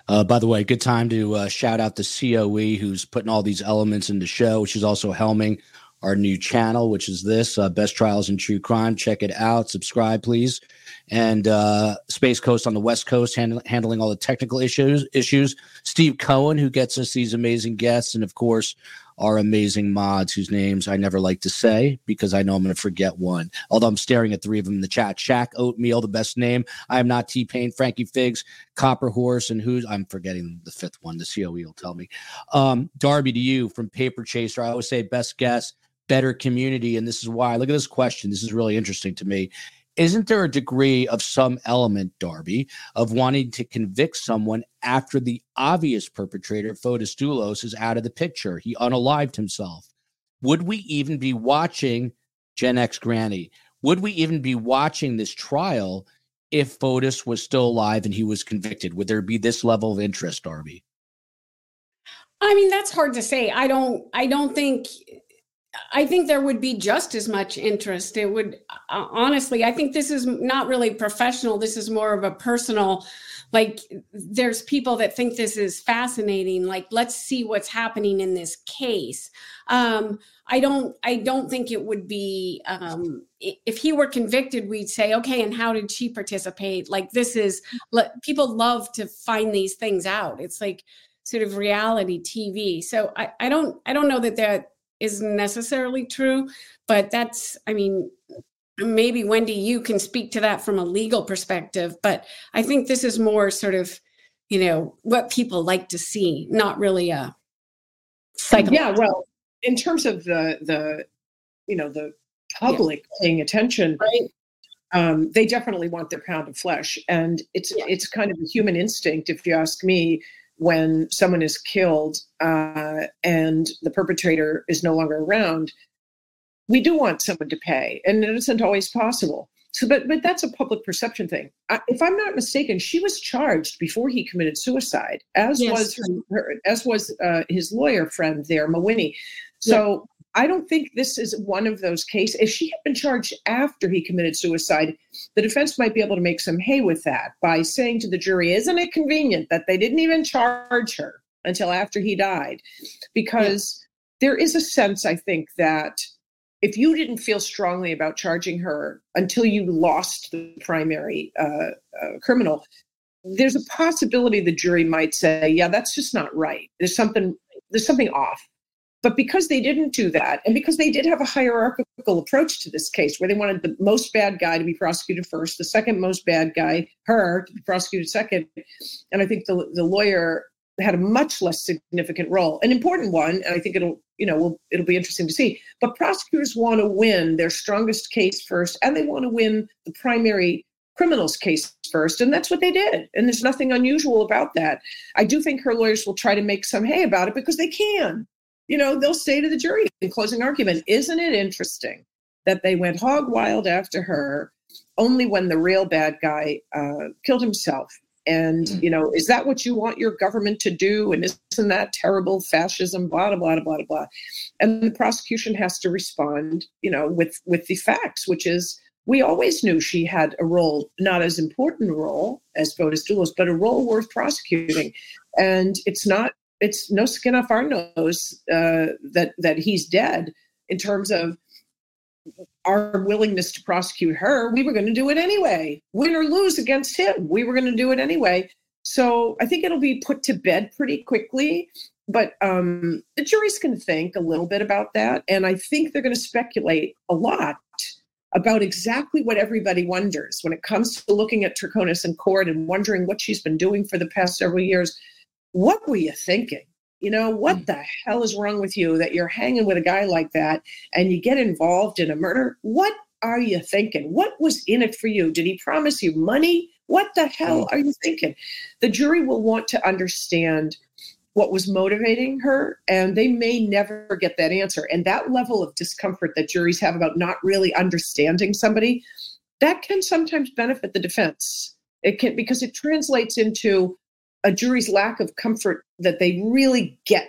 Uh, by the way, good time to uh, shout out the C O E, who's putting all these elements in the show. She's also helming our new channel, which is this, uh, Best Trials in True Crime. Check it out. Subscribe, please. And uh, Space Coast on the West Coast, hand- handling all the technical issues. issues. Steve Cohen, who gets us these amazing guests. And, of course, our amazing mods whose names I never like to say because I know I'm going to forget one. Although I'm staring at three of them in the chat. Shaq, Oatmeal, the best name. I am not T-Pain, Frankie Figs, Copper Horse, and who's, I'm forgetting the fifth one. The C O E will tell me. Um, Darby, to you from Paper Chaser. I always say best guess, better community. And this is why. Look at this question. This is really interesting to me. Isn't there a degree of some element, Darby, of wanting to convict someone after the obvious perpetrator, Fotis Dulos, is out of the picture? He unalived himself. Would we even be watching Gen X Granny? Would we even be watching this trial if Fotis was still alive and he was convicted? Would there be this level of interest, Darby? I mean, that's hard to say. I don't, I don't think... I think there would be just as much interest. It would, uh, honestly, I think this is not really professional. This is more of a personal, like there's people that think this is fascinating. Like, let's see what's happening in this case. Um, I don't, I don't think it would be, um, if he were convicted, we'd say, okay, and how did she participate? Like this is, let, people love to find these things out. It's like sort of reality T V. So I, I don't, I don't know that they're, is necessarily true, but that's, I mean, maybe Wendy, you can speak to that from a legal perspective, but I think this is more sort of, you know, what people like to see, not really a psychological. Yeah, well, in terms of the, the you know, the public yeah. paying attention, right. um, they definitely want their pound of flesh. And it's, yeah. it's kind of a human instinct, if you ask me, when someone is killed uh, and the perpetrator is no longer around, we do want someone to pay, and it isn't always possible. So, but but that's a public perception thing. I, if I'm not mistaken, she was charged before he committed suicide, as yes. was her, her, as was uh, his lawyer friend there, Mawhinney. So yeah. I don't think this is one of those cases. If she had been charged after he committed suicide, the defense might be able to make some hay with that by saying to the jury, isn't it convenient that they didn't even charge her until after he died? Because yeah. there is a sense, I think, that if you didn't feel strongly about charging her until you lost the primary uh, uh, criminal, there's a possibility the jury might say, yeah, that's just not right. There's something, there's something off. But because they didn't do that, and because they did have a hierarchical approach to this case where they wanted the most bad guy to be prosecuted first, the second most bad guy, her, to be prosecuted second. And I think the the lawyer had a much less significant role, an important one. And I think it'll, you know, will, it'll be interesting to see. But prosecutors want to win their strongest case first, and they want to win the primary criminal's case first. And that's what they did. And there's nothing unusual about that. I do think her lawyers will try to make some hay about it because they can. You know, they'll say to the jury in closing argument, isn't it interesting that they went hog wild after her only when the real bad guy uh, killed himself? And, you know, is that what you want your government to do? And isn't that terrible fascism, blah, blah, blah, blah, blah. And the prosecution has to respond, you know, with, with the facts, which is we always knew she had a role, not as important a role as Fotis Dulos, but a role worth prosecuting. And it's not. It's no skin off our nose uh, that that he's dead in terms of our willingness to prosecute her. We were going to do it anyway, win or lose against him. We were going to do it anyway. So I think it'll be put to bed pretty quickly. But um, the jury's going to think a little bit about that. And I think they're going to speculate a lot about exactly what everybody wonders when it comes to looking at Troconis in court and wondering what she's been doing for the past several years. What were you thinking? You know, what the hell is wrong with you that you're hanging with a guy like that and you get involved in a murder? What are you thinking? What was in it for you? Did he promise you money? What the hell are you thinking? The jury will want to understand what was motivating her, and they may never get that answer. And that level of discomfort that juries have about not really understanding somebody, that can sometimes benefit the defense. It can, because it translates into a jury's lack of comfort that they really get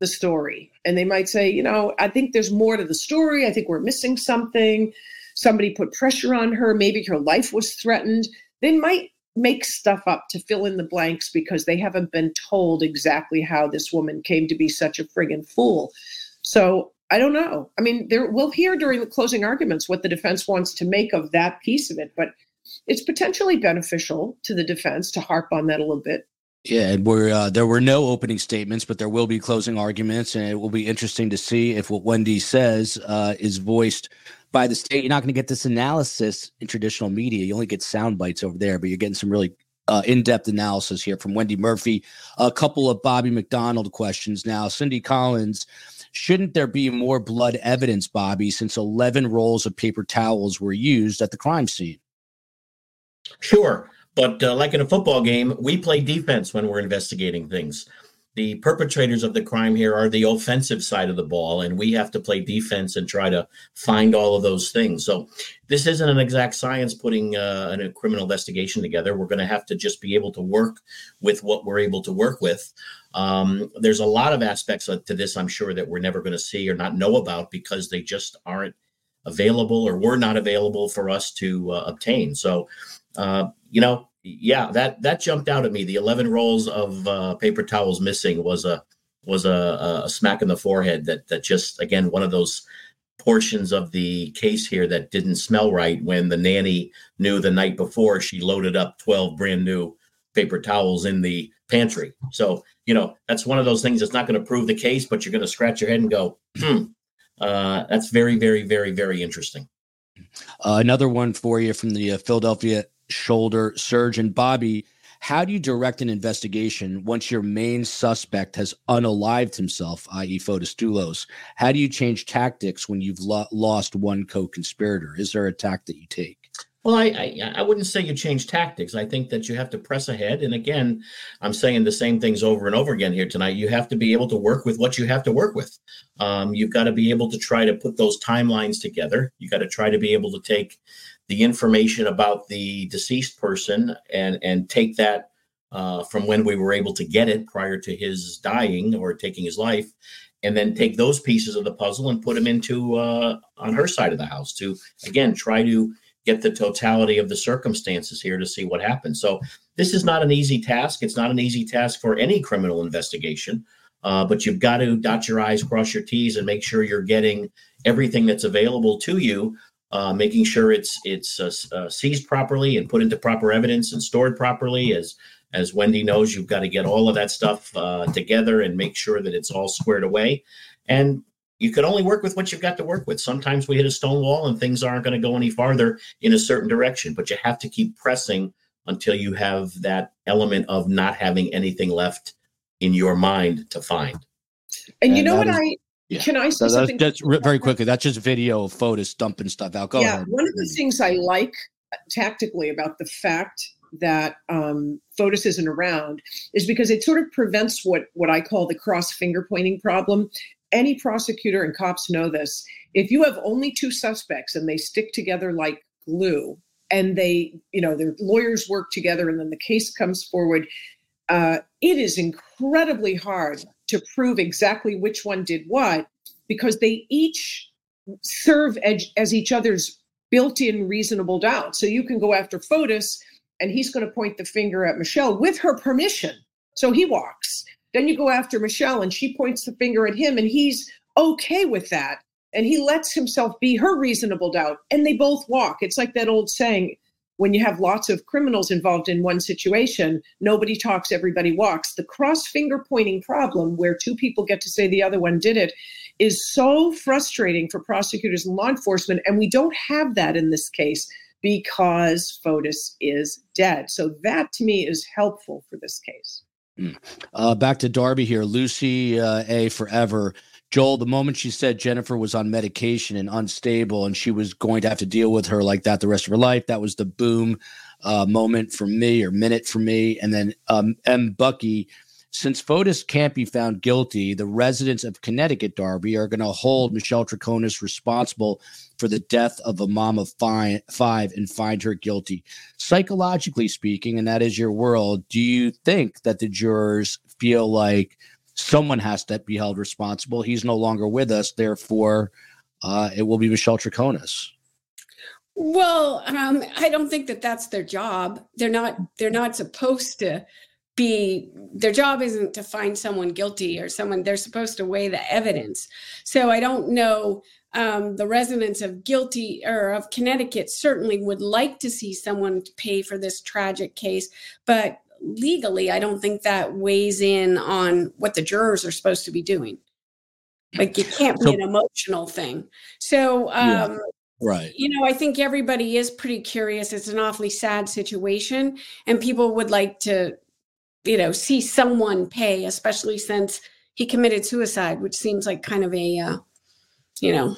the story. And they might say, you know, I think there's more to the story. I think we're missing something. Somebody put pressure on her. Maybe her life was threatened. They might make stuff up to fill in the blanks because they haven't been told exactly how this woman came to be such a friggin' fool. So I don't know. I mean, there, we'll hear during the closing arguments what the defense wants to make of that piece of it, but it's potentially beneficial to the defense to harp on that a little bit. Yeah, and we're, uh, there were no opening statements, but there will be closing arguments, and it will be interesting to see if what Wendy says uh, is voiced by the state. You're not going to get this analysis in traditional media. You only get sound bites over there, but you're getting some really uh, in-depth analysis here from Wendy Murphy. A couple of Bobby McDonald questions now. Cindy Collins, shouldn't there be more blood evidence, Bobby, since eleven rolls of paper towels were used at the crime scene? Sure. But uh, like in a football game, we play defense when we're investigating things. The perpetrators of the crime here are the offensive side of the ball, and we have to play defense and try to find all of those things. So this isn't an exact science putting uh, a criminal investigation together. We're going to have to just be able to work with what we're able to work with. Um, there's a lot of aspects to this, I'm sure, that we're never going to see or not know about because they just aren't available or were not available for us to uh, obtain. So, uh, you know, yeah, that that jumped out at me. The eleven rolls of uh, paper towels missing was a was a, a smack in the forehead that that just, again, one of those portions of the case here that didn't smell right when the nanny knew the night before she loaded up twelve brand new paper towels in the pantry. So, you know, that's one of those things that's not going to prove the case, but you're going to scratch your head and go, hmm. Uh, that's very, very, very, very interesting. Uh, another one for you from the uh, Philadelphia shoulder surgeon. Bobby, how do you direct an investigation once your main suspect has unalived himself, that is. Fotis Dulos? How do you change tactics when you've lo- lost one co-conspirator? Is there a tact that you take? Well, I, I I wouldn't say you change tactics. I think that you have to press ahead. And again, I'm saying the same things over and over again here tonight. You have to be able to work with what you have to work with. Um, you've got to be able to try to put those timelines together. You got to try to be able to take the information about the deceased person and, and take that uh, from when we were able to get it prior to his dying or taking his life, and then take those pieces of the puzzle and put them into uh, on her side of the house to, again, try to get the totality of the circumstances here to see what happens. So this is not an easy task. It's not an easy task for any criminal investigation, uh, but you've got to dot your I's, cross your T's, and make sure you're getting everything that's available to you, uh, making sure it's it's uh, uh, seized properly and put into proper evidence and stored properly. As, as Wendy knows, you've got to get all of that stuff uh, together and make sure that it's all squared away. And you can only work with what you've got to work with. Sometimes we hit a stone wall and things aren't going to go any farther in a certain direction, but you have to keep pressing until you have that element of not having anything left in your mind to find. And, and you know what is, I, yeah. can I say so something? That's very quickly. That's just video of Fotis dumping stuff out. Go yeah, ahead. One of the things I like tactically about the fact that um, Fotis isn't around is because it sort of prevents what, what I call the cross finger pointing problem. Any prosecutor and cops know this. If you have only two suspects and they stick together like glue and they, you know, their lawyers work together and then the case comes forward, uh, it is incredibly hard to prove exactly which one did what because they each serve ed- as each other's built-in reasonable doubt. So you can go after Fotis and he's going to point the finger at Michelle with her permission. So he walks. Then you go after Michelle and she points the finger at him and he's okay with that. And he lets himself be her reasonable doubt and they both walk. It's like that old saying, when you have lots of criminals involved in one situation, nobody talks, everybody walks. The cross finger pointing problem where two people get to say the other one did it is so frustrating for prosecutors and law enforcement. And we don't have that in this case because Fotis is dead. So that to me is helpful for this case. Uh, back to Darby here. Lucy uh, A. Forever. Joel, the moment she said Jennifer was on medication and unstable and she was going to have to deal with her like that the rest of her life, that was the boom uh, moment for me or minute for me. And then um, M. Bucky, since Fotis can't be found guilty, the residents of Connecticut, Darby, are going to hold Michelle Troconis responsible for the death of a mom of fi- five and find her guilty. Psychologically speaking, and that is your world, do you think that the jurors feel like someone has to be held responsible? He's no longer with us. Therefore, uh, it will be Michelle Troconis. Well, um, I don't think that that's their job. They're not, they're not supposed to be, their job isn't to find someone guilty or someone, they're supposed to weigh the evidence. So I don't know, um, the residents of guilty or of Connecticut certainly would like to see someone pay for this tragic case, but legally, I don't think that weighs in on what the jurors are supposed to be doing. Like, it can't be so, an emotional thing. So, um, yeah, right. You know, I think everybody is pretty curious. It's an awfully sad situation, and people would like to, you know, see someone pay, especially since he committed suicide, which seems like kind of a, uh, you know.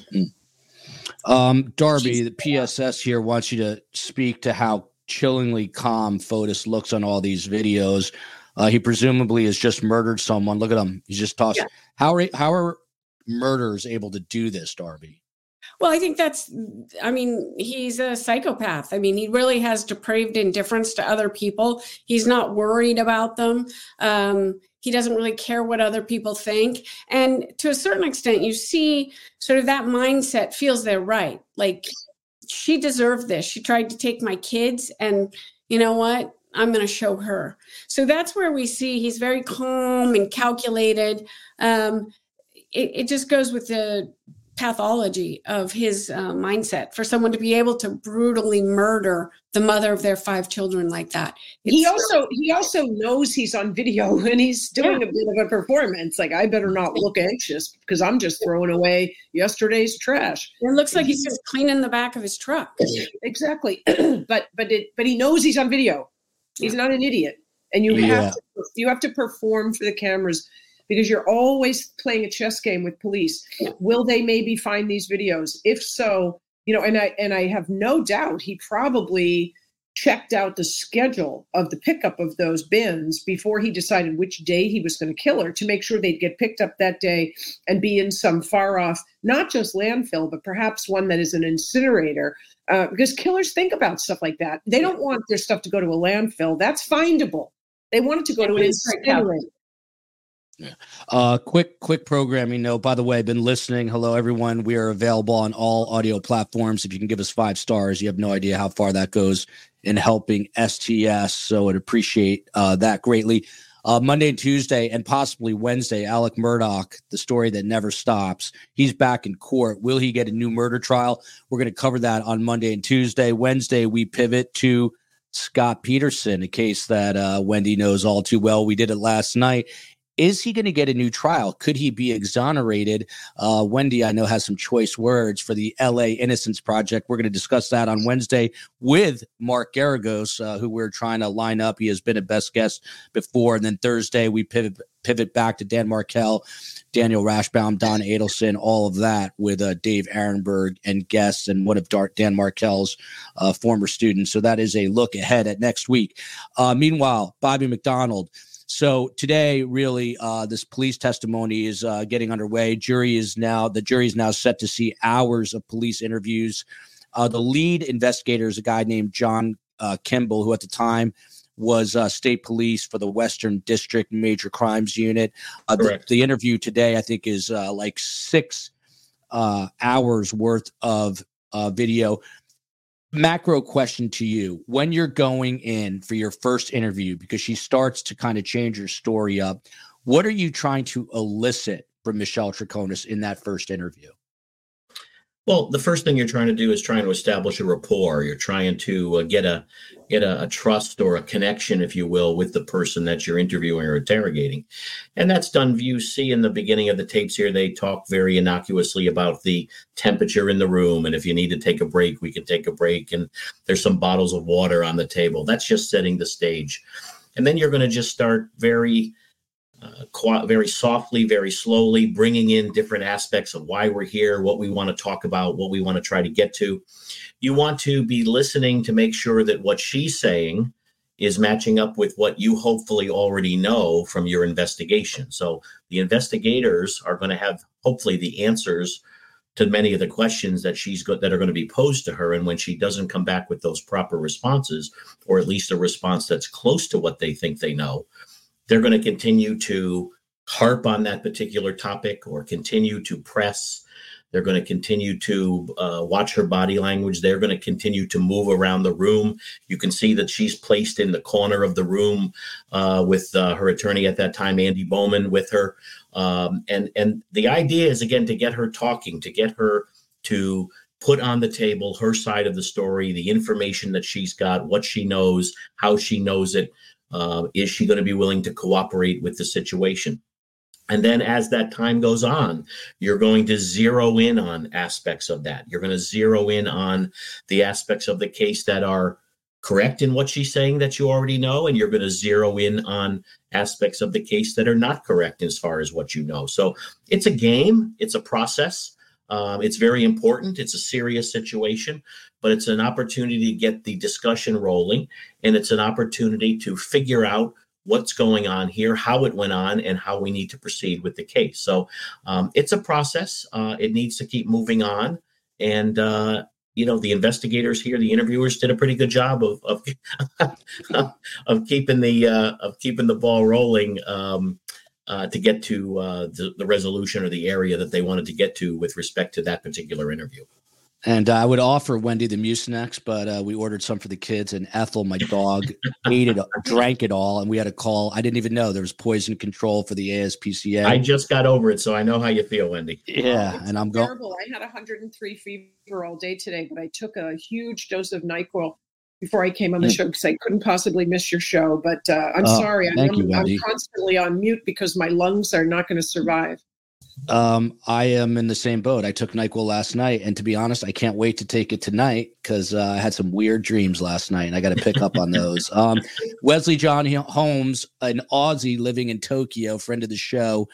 Um, Darby, the P S S here wants you to speak to how chillingly calm Fotis looks on all these videos. Uh, he presumably has just murdered someone. Look at him. He's just tossed. Yeah. How are, how are murderers able to do this, Darby? Well, I think that's, I mean, he's a psychopath. I mean, he really has depraved indifference to other people. He's not worried about them. Um, he doesn't really care what other people think. And to a certain extent, you see sort of that mindset feels they're right. Like, she deserved this. She tried to take my kids, and you know what? I'm going to show her. So that's where we see he's very calm and calculated. Um, it, it just goes with the pathology of his uh, mindset for someone to be able to brutally murder the mother of their five children like that. It's he also he also knows he's on video, and he's doing yeah. a bit of a performance. Like, I better not look anxious because I'm just throwing away yesterday's trash. It looks like he's just cleaning the back of his truck. Exactly. but but it but he knows he's on video. He's not an idiot, and you yeah. have to, you have to perform for the cameras, because you're always playing a chess game with police. Will they maybe find these videos? If so, you know, and I and I have no doubt he probably checked out the schedule of the pickup of those bins before he decided which day he was going to kill her, to make sure they'd get picked up that day and be in some far off, not just landfill, but perhaps one that is an incinerator. Uh, because killers think about stuff like that. They don't want their stuff to go to a landfill. That's findable. They want it to go yeah, to an incinerator. Yeah. Uh, quick, quick programming note. By the way, I've been listening. Hello, everyone. We are available on all audio platforms. If you can give us five stars, you have no idea how far that goes in helping S T S. So I'd appreciate uh, that greatly. Uh, Monday and Tuesday, and possibly Wednesday, Alec Murdoch, the story that never stops. He's back in court. Will he get a new murder trial? We're going to cover that on Monday and Tuesday. Wednesday, we pivot to Scott Peterson, a case that uh, Wendy knows all too well. We did it last night. Is he going to get a new trial? Could he be exonerated? Uh, Wendy, I know, has some choice words for the L A Innocence Project. We're going to discuss that on Wednesday with Mark Garagos, uh, who we're trying to line up. He has been a best guest before. And then Thursday, we pivot pivot back to Dan Markell, Daniel Rashbaum, Don Adelson, all of that with uh, Dave Ehrenberg and guests, and one of Dan Markell's uh, former students. So that is a look ahead at next week. Uh, meanwhile, Bobby McDonald. So today, really, uh, this police testimony is uh, getting underway. Jury is now the jury is now set to see hours of police interviews. Uh, the lead investigator is a guy named John uh, Kimball, who at the time was uh, state police for the Western District Major Crimes Unit. Uh, the, the interview today, I think, is uh, like six uh, hours worth of uh, video. Macro question to you: when you're going in for your first interview, because she starts to kind of change your story up, what are you trying to elicit from Michelle Troconis in that first interview? Well, the first thing you're trying to do is trying to establish a rapport. You're trying to uh, get a get a, a trust or a connection, if you will, with the person that you're interviewing or interrogating. And that's done. You see in the beginning of the tapes here, they talk very innocuously about the temperature in the room. And if you need to take a break, we can take a break. And there's some bottles of water on the table. That's just setting the stage. And then you're going to just start very Uh, quite, very softly, very slowly, bringing in different aspects of why we're here, what we want to talk about, what we want to try to get to. You want to be listening to make sure that what she's saying is matching up with what you hopefully already know from your investigation. So the investigators are going to have hopefully the answers to many of the questions that she's go- that are going to be posed to her. And when she doesn't come back with those proper responses, or at least a response that's close to what they think they know, they're going to continue to harp on that particular topic or continue to press. They're going to continue to uh, watch her body language. They're going to continue to move around the room. You can see that she's placed in the corner of the room uh, with uh, her attorney at that time, Andy Bowman, with her. Um, and, and the idea is, again, to get her talking, to get her to put on the table her side of the story, the information that she's got, what she knows, how she knows it, Uh, is she going to be willing to cooperate with the situation? And then as that time goes on, you're going to zero in on aspects of that. You're going to zero in on the aspects of the case that are correct in what she's saying that you already know, and you're going to zero in on aspects of the case that are not correct as far as what you know. So it's a game. It's a process. Um, it's very important. It's a serious situation, but it's an opportunity to get the discussion rolling, and it's an opportunity to figure out what's going on here, how it went on, and how we need to proceed with the case. So um, it's a process. Uh, it needs to keep moving on. And, uh, you know, the investigators here, the interviewers did a pretty good job of of, of keeping the uh, of keeping the ball rolling um, uh, to get to uh, the, the resolution or the area that they wanted to get to with respect to that particular interview. And I would offer Wendy the Mucinex, but uh, we ordered some for the kids, and Ethel, my dog, ate it, drank it all, and we had a call. I didn't even know there was poison control for the A S P C A. I just got over it, so I know how you feel, Wendy. Yeah, it's and I'm terrible. Going. I had one hundred three fever all day today, but I took a huge dose of NyQuil before I came on the show because I couldn't possibly miss your show. But uh, I'm oh, sorry, I'm, you, I'm constantly on mute because my lungs are not going to survive. Um, I am in the same boat. I took NyQuil last night, and to be honest, I can't wait to take it tonight because uh, I had some weird dreams last night, and I got to pick up on those. Um, Wesley John Holmes, an Aussie living in Tokyo, friend of the show.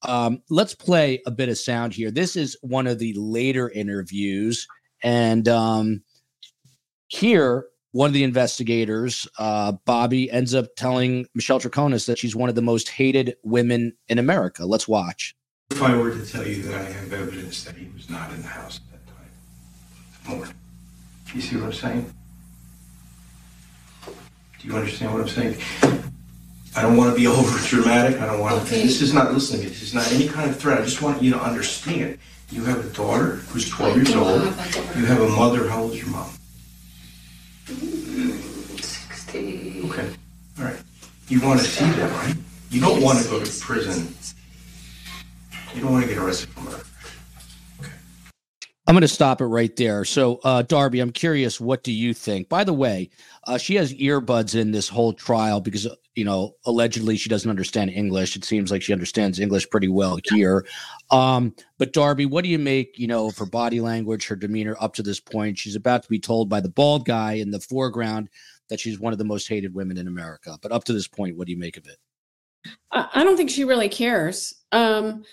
Um, let's play a bit of sound here. This is one of the later interviews, and um, here one of the investigators, uh, Bobby, ends up telling Michelle Troconis that she's one of the most hated women in America. Let's watch. If I were to tell you that I have evidence that he was not in the house at that time, Lord, you see what I'm saying? Do you understand what I'm saying? I don't want to be over dramatic. I don't want to. Okay. This is not listening. This is not any kind of threat. I just want you to understand. You have a daughter who's twelve years old. You have a mother. How old is your mom? sixty. Okay. All right. You want to see that, right? You don't want to go to prison. You don't want to get arrested for murder. Okay. I'm going to stop it right there. So, uh, Darby, I'm curious, what do you think? By the way, uh, she has earbuds in this whole trial because, you know, allegedly she doesn't understand English. It seems like she understands English pretty well here. Um, but, Darby, what do you make, you know, of her body language, her demeanor up to this point? She's about to be told by the bald guy in the foreground that she's one of the most hated women in America. But up to this point, what do you make of it? I don't think she really cares. Um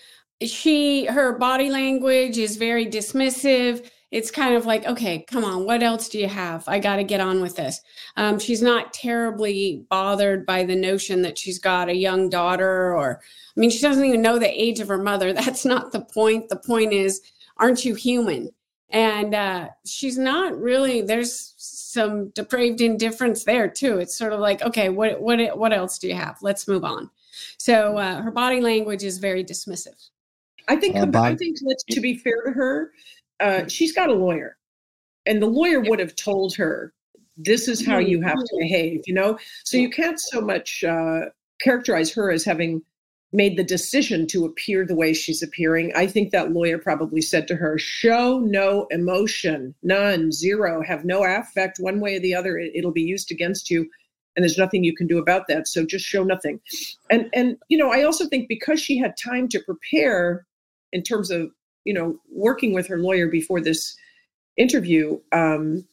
She, her body language is very dismissive. It's kind of like, okay, come on, what else do you have? I got to get on with this. Um, she's not terribly bothered by the notion that she's got a young daughter or, I mean, she doesn't even know the age of her mother. That's not the point. The point is, aren't you human? And uh, she's not really, there's some depraved indifference there too. It's sort of like, okay, what, what, what else do you have? Let's move on. So uh, her body language is very dismissive. I think, uh, I think let's, to be fair to her, uh, she's got a lawyer, and the lawyer would have told her, this is how you have to behave, you know? So you can't so much uh, characterize her as having made the decision to appear the way she's appearing. I think that lawyer probably said to her, show no emotion, none, zero, have no affect one way or the other. It, it'll be used against you. And there's nothing you can do about that. So just show nothing. And, and, you know, I also think because she had time to prepare in terms of, you know, working with her lawyer before this interview, um,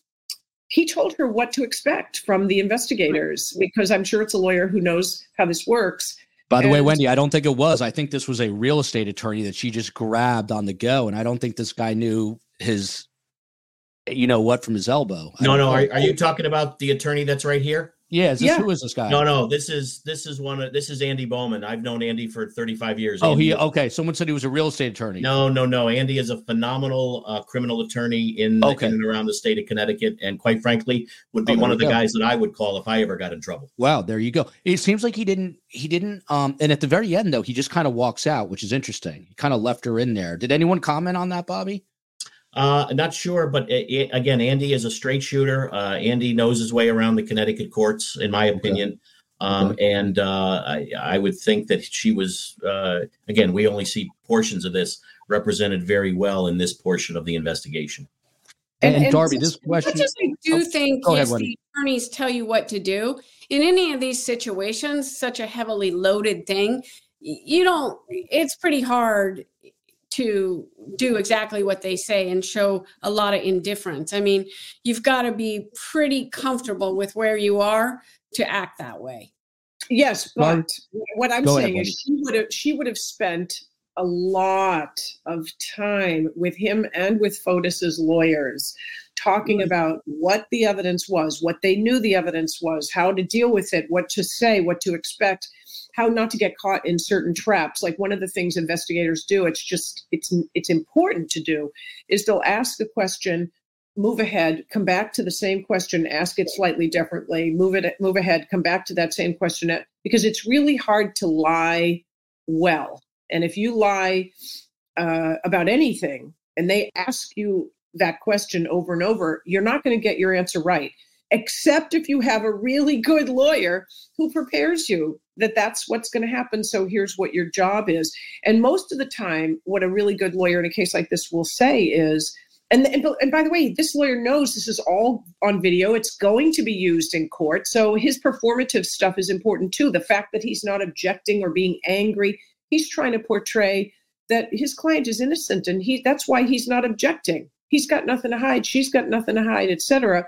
he told her what to expect from the investigators, because I'm sure it's a lawyer who knows how this works. By the and- way, Wendy, I don't think it was. I think this was a real estate attorney that she just grabbed on the go. And I don't think this guy knew his, you know what, from his elbow. No, no. Are, are you talking about the attorney that's right here? Yeah, is this, yeah. Who is this guy? No, no, this is this is one of this is Andy Bowman. I've known Andy for thirty-five years. Oh, Andy, he okay. Someone said he was a real estate attorney. No, no, no. Andy is a phenomenal uh, criminal attorney in, okay. in and around the state of Connecticut, and quite frankly, would be oh, one of the go. guys that I would call if I ever got in trouble. Wow, there you go. It seems like he didn't. He didn't. Um, and at the very end, though, he just kind of walks out, which is interesting. He kind of left her in there. Did anyone comment on that, Bobby? Uh, not sure, but it, it, again, Andy is a straight shooter. Uh, Andy knows his way around the Connecticut courts, in my opinion. Okay. Um, okay. And uh, I, I would think that she was, uh, again, we only see portions of this, represented very well in this portion of the investigation. And, and, and Darby, this question. I just I do oh, think yes, ahead, the attorneys tell you what to do. In any of these situations, such a heavily loaded thing, you don't, it's pretty hard to do exactly what they say and show a lot of indifference. I mean, you've got to be pretty comfortable with where you are to act that way. Yes, but Mom, what I'm saying ahead, is she would have she would have spent a lot of time with him and with Fotis's lawyers talking about what the evidence was, what they knew the evidence was, how to deal with it, what to say, what to expect, how not to get caught in certain traps. Like one of the things investigators do, it's just, it's it's important to do, is they'll ask the question, move ahead, come back to the same question, ask it slightly differently, move it, move ahead, come back to that same question, because it's really hard to lie well. And if you lie uh, about anything and they ask you that question over and over, you're not going to get your answer right, except if you have a really good lawyer who prepares you that that's what's going to happen. So here's what your job is. And most of the time, what a really good lawyer in a case like this will say is, and, and, and by the way, this lawyer knows this is all on video. It's going to be used in court. So his performative stuff is important too. The fact that he's not objecting or being angry, he's trying to portray that his client is innocent, and he that's why he's not objecting. He's got nothing to hide. She's got nothing to hide, et cetera.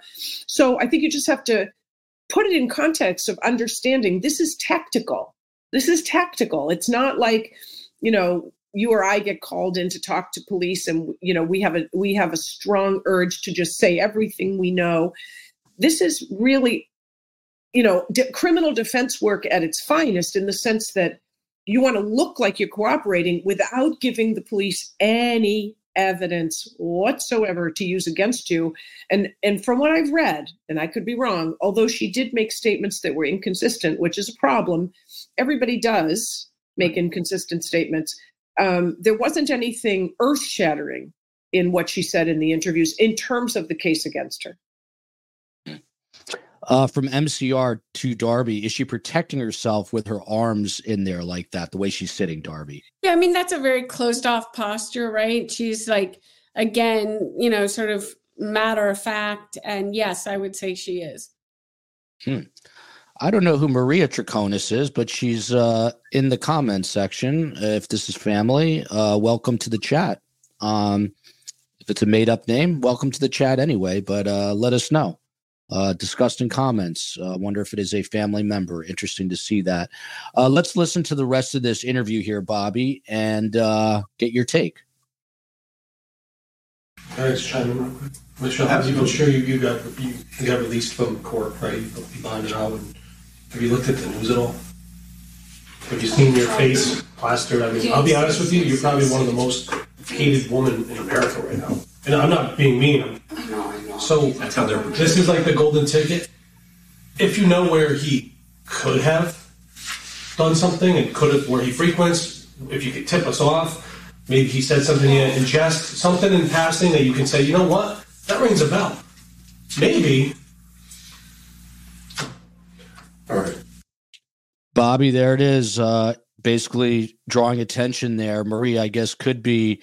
So I think you just have to put it in context of understanding this is tactical. This is tactical. It's not like, you know, you or I get called in to talk to police and, you know, we have a we have a strong urge to just say everything we know. This is really, you know, de- criminal defense work at its finest, in the sense that you want to look like you're cooperating without giving the police any evidence whatsoever to use against you. And and from what I've read, and I could be wrong, although she did make statements that were inconsistent, which is a problem. Everybody does make inconsistent statements. Um, there wasn't anything earth-shattering in what she said in the interviews in terms of the case against her. Uh, from M C R to Darby, is she protecting herself with her arms in there like that, the way she's sitting, Darby? Yeah, I mean, that's a very closed-off posture, right? She's like, again, you know, sort of matter of fact. And yes, I would say she is. Hmm. I don't know who Maria Troconis is, but she's uh, in the comments section. Uh, if this is family, uh, welcome to the chat. Um, if it's a made-up name, welcome to the chat anyway, but uh, let us know. Uh, discussed in comments. I uh, wonder if it is a family member. Interesting to see that. Uh, let's listen to the rest of this interview here, Bobby, and uh, get your take. I was trying to, Michelle, have you been sure you, you, got, you, you got released from court, right? You bonded out. And have you looked at the news at all? Have you seen your face plastered? I mean, I'll be honest with you, you're probably one of the most hated women in America right now. And I'm not being mean. I know. So that's how they're this is like the golden ticket. If you know where he could have done something and could have, where he frequents, if you could tip us off, maybe he said something in jest, something in passing that you can say, you know what, that rings a bell. Maybe. All right. Bobby, there it is. Uh, basically drawing attention there. Marie, I guess, could be...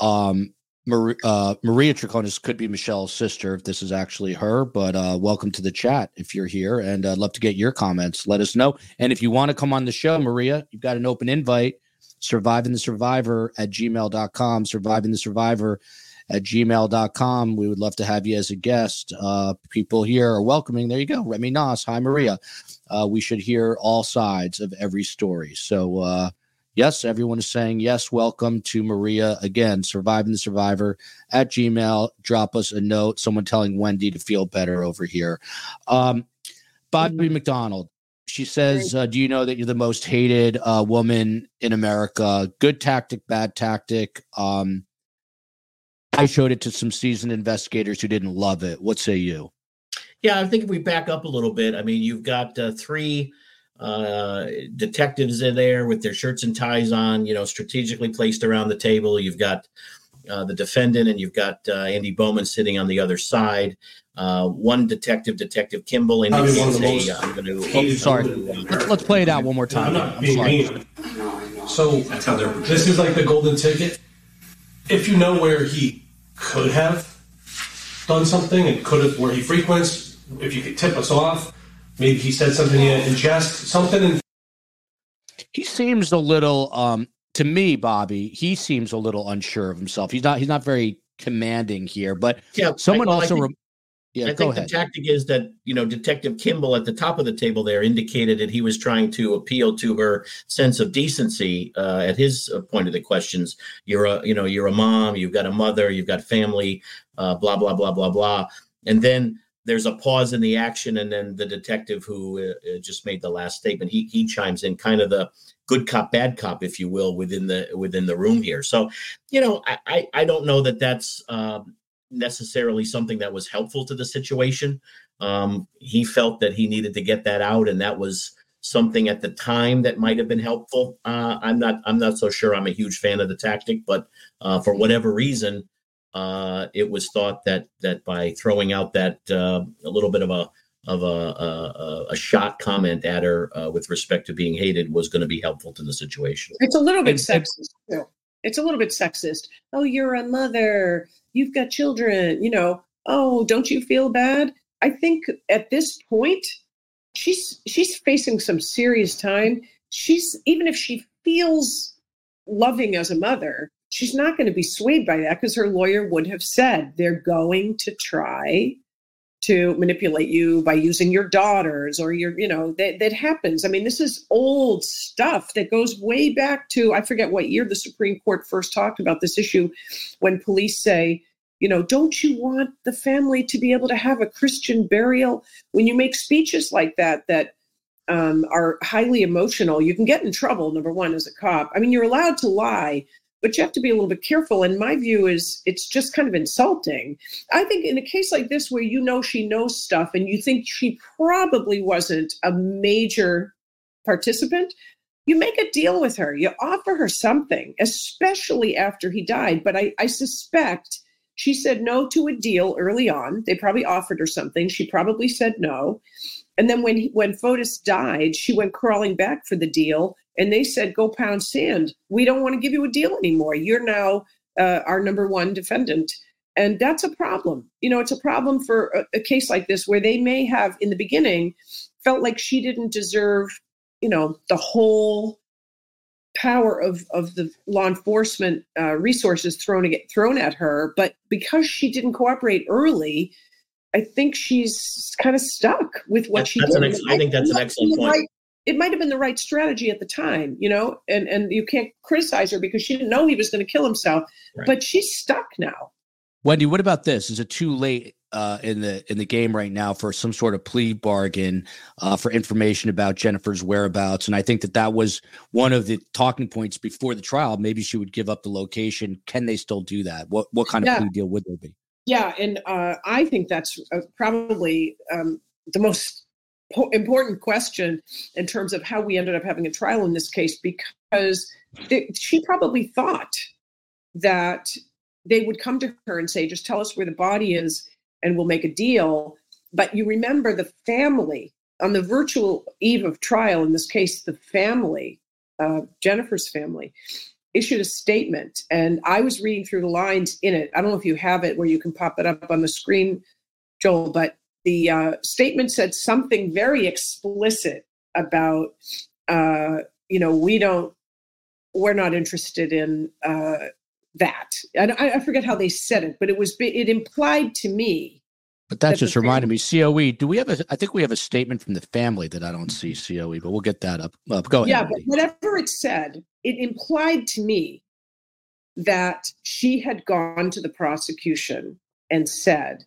Um, Maria, uh, Maria Troconis could be Michelle's sister if this is actually her, but uh, welcome to the chat if you're here, and I'd love to get your comments. Let us know. And if you want to come on the show, Maria, you've got an open invite, surviving the survivor at gmail dot com, surviving the survivor at gmail dot com. We would love to have you as a guest. Uh, people here are welcoming. There you go. Remy Nas. Hi, Maria. Uh, we should hear all sides of every story. So, uh, yes, everyone is saying yes. Welcome to Maria again, Surviving the Survivor at Gmail. Drop us a note. Someone telling Wendy to feel better over here. Um, Bobby mm-hmm. McDonald, she says, uh, do you know that you're the most hated uh, woman in America? Good tactic, bad tactic. Um, I showed it to some seasoned investigators who didn't love it. What say you? Yeah, I think if we back up a little bit, I mean, you've got uh, three uh detectives in there with their shirts and ties on, you know, strategically placed around the table. You've got uh, the defendant, and you've got uh, Andy Bowman sitting on the other side. Uh, one detective, Detective Kimball, and he's a, uh, I'm gonna, oh, sorry. Let's, let's play it out one more time. I'm not being mean. So that's how they're. This is like the golden ticket. If you know where he could have done something and could have, where he frequents, if you could tip us off. Maybe he said something in jest, something. He seems a little, um, to me, Bobby, he seems a little unsure of himself. He's not, he's not very commanding here, but yeah, someone I, well, also. I think, yeah, I go think ahead. The tactic is that, you know, Detective Kimball at the top of the table there indicated that he was trying to appeal to her sense of decency uh, at his point of the questions. You're a, you know, you're a mom, you've got a mother, you've got family, uh, blah, blah, blah, blah, blah. And then there's a pause in the action, and then the detective who uh, just made the last statement, he he chimes in, kind of the good cop, bad cop, if you will, within the within the room here. So, you know, I I, I don't know that that's uh, necessarily something that was helpful to the situation. Um, he felt that he needed to get that out, and that was something at the time that might have been helpful. Uh, I'm not I'm not so sure. I'm a huge fan of the tactic, but uh, for whatever reason. Uh, it was thought that that by throwing out that uh, a little bit of a of a a, a shot comment at her uh, with respect to being hated was going to be helpful to the situation. It's a little bit and, sexist. Too. It's a little bit sexist. Oh, you're a mother. You've got children. You know. Oh, don't you feel bad? I think at this point, she's she's facing some serious time. She's even if she feels loving as a mother. She's not going to be swayed by that because her lawyer would have said they're going to try to manipulate you by using your daughters or your, you know, that, that happens. I mean, this is old stuff that goes way back to, I forget what year the Supreme Court first talked about this issue when police say, you know, don't you want the family to be able to have a Christian burial? When you make speeches like that, that um, are highly emotional, you can get in trouble, number one, as a cop. I mean, you're allowed to lie. But you have to be a little bit careful. And my view is it's just kind of insulting. I think in a case like this where you know she knows stuff and you think she probably wasn't a major participant, you make a deal with her. You offer her something, especially after he died. But I, I suspect she said no to a deal early on. They probably offered her something. She probably said no. And then when he, when Fotis died, she went crawling back for the deal. And they said, go pound sand. We don't want to give you a deal anymore. You're now uh, our number one defendant. And that's a problem. You know, it's a problem for a, a case like this where they may have, in the beginning, felt like she didn't deserve, you know, the whole power of, of the law enforcement uh, resources thrown, thrown at her. But because she didn't cooperate early, I think she's kind of stuck with what that's, she that's did. An ex- I, I think that's an excellent point. Right. It might have been the right strategy at the time, you know, and, and you can't criticize her because she didn't know he was going to kill himself, right. But she's stuck now. Wendy, what about this? Is it too late uh, in the in the game right now for some sort of plea bargain uh, for information about Jennifer's whereabouts? And I think that that was one of the talking points before the trial. Maybe she would give up the location. Can they still do that? What what kind yeah. of plea deal would there be? Yeah, and uh, I think that's probably um, the most important question in terms of how we ended up having a trial in this case, because th- she probably thought that they would come to her and say, just tell us where the body is and we'll make a deal. But you remember the family on the virtual eve of trial, in this case, the family, uh, Jennifer's family, issued a statement. And I was reading through the lines in it. I don't know if you have it where you can pop it up on the screen, Joel, but the uh, statement said something very explicit about, uh, you know, we don't, we're not interested in uh, that. And I, I forget how they said it, but it was, it implied to me. But that, that just reminded me, C O E, do we have a, I think we have a statement from the family that I don't see, C O E, but we'll get that up. up. Go ahead. Yeah, but whatever it said, it implied to me that she had gone to the prosecution and said,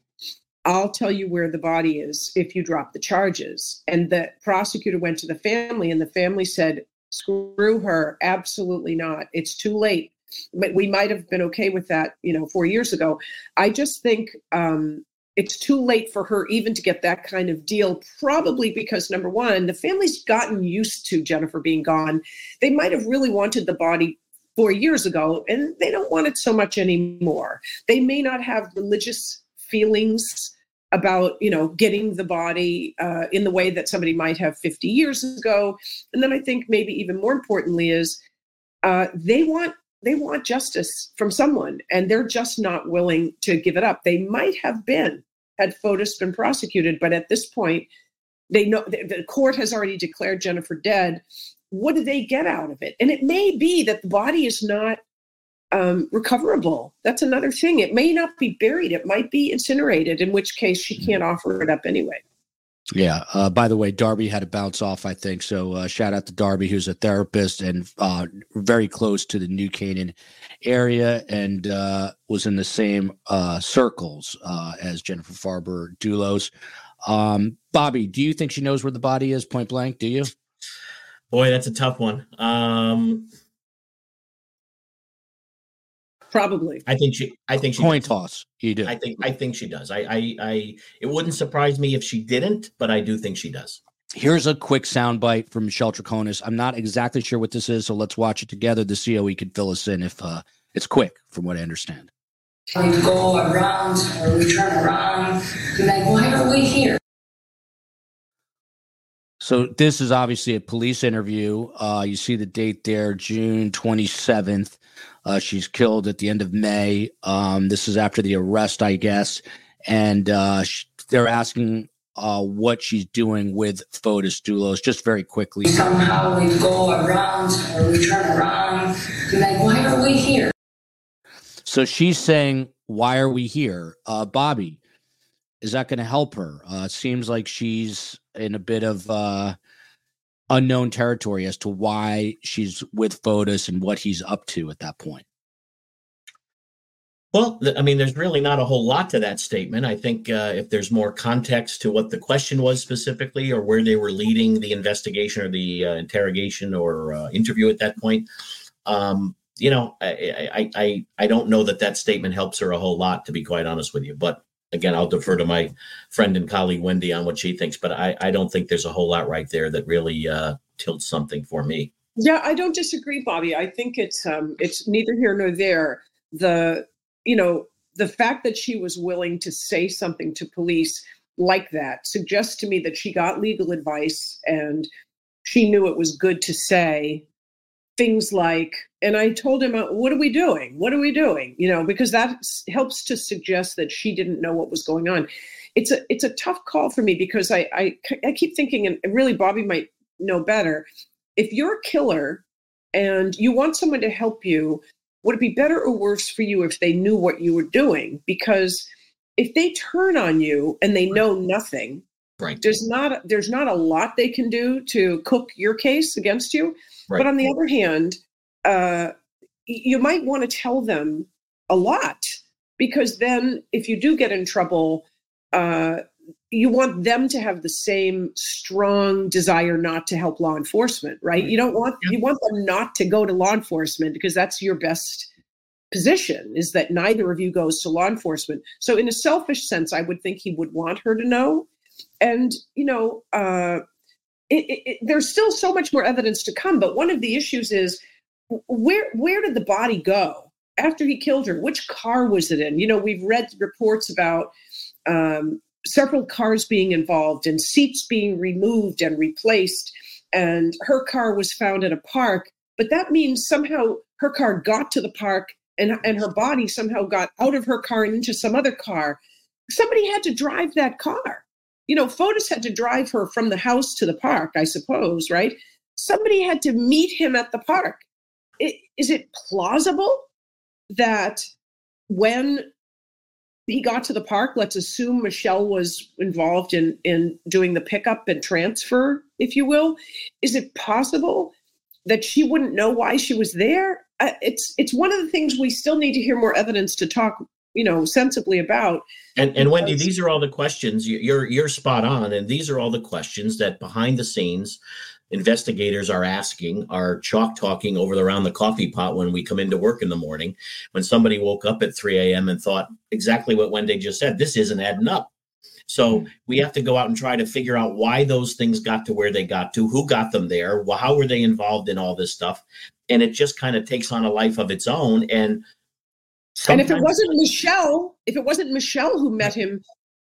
I'll tell you where the body is if you drop the charges. And the prosecutor went to the family and the family said, screw her. Absolutely not. It's too late. But we might have been okay with that, you know, four years ago. I just think um, it's too late for her even to get that kind of deal, probably because, number one, the family's gotten used to Jennifer being gone. They might have really wanted the body four years ago, and they don't want it so much anymore. They may not have religious feelings about, you know, getting the body uh, in the way that somebody might have fifty years ago. And then I think maybe even more importantly is uh, they want they want justice from someone, and they're just not willing to give it up. They might have been had Fotis been prosecuted. But at this point, they know the court has already declared Jennifer dead. What do they get out of it? And it may be that the body is not um, recoverable. That's another thing. It may not be buried. It might be incinerated, in which case she can't offer it up anyway. Yeah. Uh, by the way, Darby had a bounce off, I think. So uh, shout out to Darby, who's a therapist and uh, very close to the New Canaan area and uh, was in the same uh, circles uh, as Jennifer Farber Dulos. Um, Bobby, do you think she knows where the body is, point blank? Do you? Boy, that's a tough one. Um, Probably. I think she. I think she. Coin does. Toss. You do. I think. I think she does. I, I. I. It wouldn't surprise me if she didn't, but I do think she does. Here's a quick soundbite from Michelle Troconis. I'm not exactly sure what this is, so let's watch it together. The C O E can fill us in if uh, it's quick, from what I understand. And we go around, or we turn around, and like, why are we here? So this is obviously a police interview. Uh, you see the date there, June twenty-seventh. Uh, she's killed at the end of May. Um, this is after the arrest, I guess. And uh, sh- they're asking uh, what she's doing with Fotis Dulos, just very quickly. Somehow we go around or we turn around. And like, why are we here? So she's saying, why are we here? Uh, Bobby, is that going to help her? Uh, it seems like she's in a bit of uh, unknown territory as to why she's with Fotis and what he's up to at that point. Well, I mean, there's really not a whole lot to that statement. I think uh, if there's more context to what the question was specifically or where they were leading the investigation or the uh, interrogation or uh, interview at that point, um, you know, I, I, I, I don't know that that statement helps her a whole lot, to be quite honest with you. But again, I'll defer to my friend and colleague, Wendy, on what she thinks, but I, I don't think there's a whole lot right there that really uh, tilts something for me. Yeah, I don't disagree, Bobby. I think it's um, it's neither here nor there. The, you know, the fact that she was willing to say something to police like that suggests to me that she got legal advice and she knew it was good to say things like, and I told him, what are we doing? What are we doing? You know, because that helps to suggest that she didn't know what was going on. It's a it's a tough call for me because I, I, I keep thinking, and really Bobby might know better, if you're a killer and you want someone to help you, would it be better or worse for you if they knew what you were doing? Because if they turn on you and they know nothing, right. There's not there's not a lot they can do to cook your case against you. Right. But on the other hand, uh, you might want to tell them a lot, because then if you do get in trouble, uh, you want them to have the same strong desire not to help law enforcement. Right. Right. You don't want yeah. you want them not to go to law enforcement, because that's your best position, is that neither of you goes to law enforcement. So in a selfish sense, I would think he would want her to know. And, you know, uh, It, it, it, there's still so much more evidence to come, but one of the issues is where where did the body go after he killed her? Which car was it in? You know, we've read reports about um, several cars being involved and seats being removed and replaced, and her car was found at a park, but that means somehow her car got to the park and and her body somehow got out of her car and into some other car. Somebody had to drive that car. You know, Fotis had to drive her from the house to the park, I suppose, right? Somebody had to meet him at the park. It, is it plausible that when he got to the park, let's assume Michelle was involved in, in doing the pickup and transfer, if you will, is it possible that she wouldn't know why she was there? Uh, it's it's one of the things we still need to hear more evidence to talk you know, sensibly about. And and Wendy, these are all the questions you're, you're spot on. And these are all the questions that behind the scenes investigators are asking, are chalk talking over the round the coffee pot when we come into work in the morning, when somebody woke up at three a.m. and thought exactly what Wendy just said, this isn't adding up. So we have to go out and try to figure out why those things got to where they got to, who got them there, how were they involved in all this stuff? And it just kind of takes on a life of its own. And Sometimes. And if it wasn't Michelle, if it wasn't Michelle who met him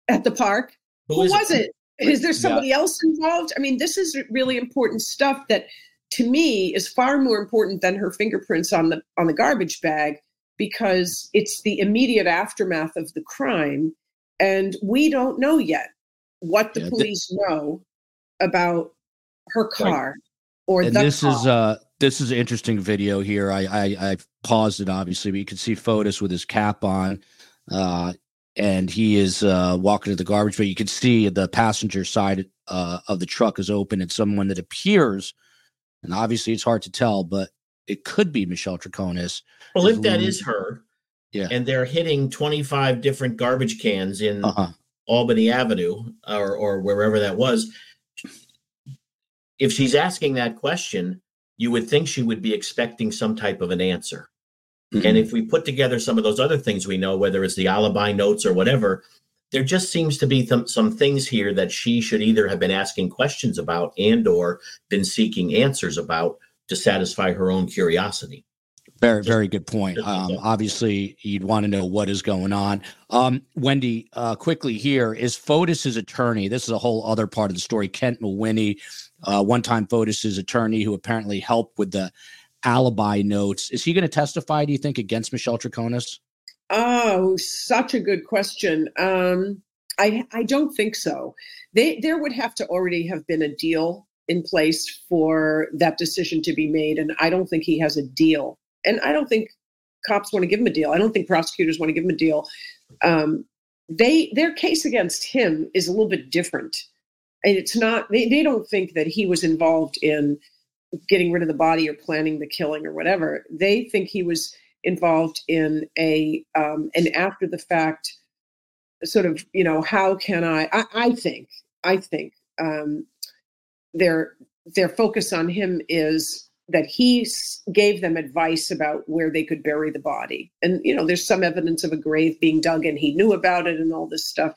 at the park, who, who was it? it? Is there somebody yeah. else involved? I mean, this is really important stuff that, to me, is far more important than her fingerprints on the on the garbage bag, because it's the immediate aftermath of the crime. And we don't know yet what the yeah, police th- know about her car right. or and the this car. Is, uh, this is an interesting video here. I, I, I paused it, obviously, but you can see Fotis with his cap on. Uh, and he is uh, walking to the garbage, but you can see the passenger side uh, of the truck is open, and someone that appears, and obviously it's hard to tell, but it could be Michelle Troconis. Well, if that we, is her, yeah, and they're hitting twenty-five different garbage cans in uh-huh. Albany Avenue or, or wherever that was, if she's asking that question, you would think she would be expecting some type of an answer. Mm-hmm. And if we put together some of those other things we know, whether it's the alibi notes or whatever, there just seems to be th- some things here that she should either have been asking questions about and or been seeking answers about to satisfy her own curiosity. Very, just, very good point. Um, obviously, you'd want to know what is going on. Um, Wendy, uh, quickly here, is Fotis's attorney, this is a whole other part of the story, Kent Mawhinney, uh, one-time Fotis's attorney who apparently helped with the alibi notes. Is he going to testify, do you think, against Michelle Troconis? Oh, such a good question. Um, I I don't think so. They there would have to already have been a deal in place for that decision to be made, and I don't think he has a deal. And I don't think cops want to give him a deal. I don't think prosecutors want to give him a deal. Um, they their case against him is a little bit different, and it's not. They they don't think that he was involved in getting rid of the body or planning the killing or whatever. They think he was involved in a um, an after the fact sort of, you know, how can I, I, I think, I think um, their their focus on him is that he gave them advice about where they could bury the body. And, you know, there's some evidence of a grave being dug and he knew about it and all this stuff.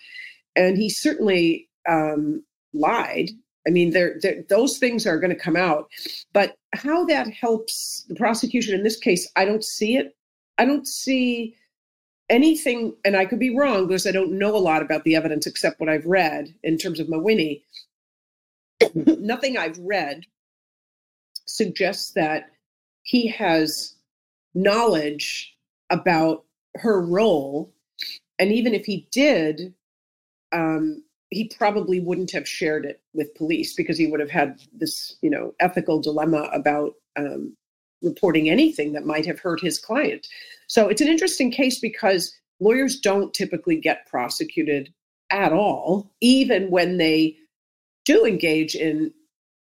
And he certainly um, lied. I mean, they're, they're, those things are going to come out. But how that helps the prosecution in this case, I don't see it. I don't see anything, and I could be wrong because I don't know a lot about the evidence except what I've read in terms of Mawhinney. Nothing I've read suggests that he has knowledge about her role. And even if he did, um, he probably wouldn't have shared it with police because he would have had this, you know, ethical dilemma about um, reporting anything that might have hurt his client. So it's an interesting case because lawyers don't typically get prosecuted at all, even when they do engage in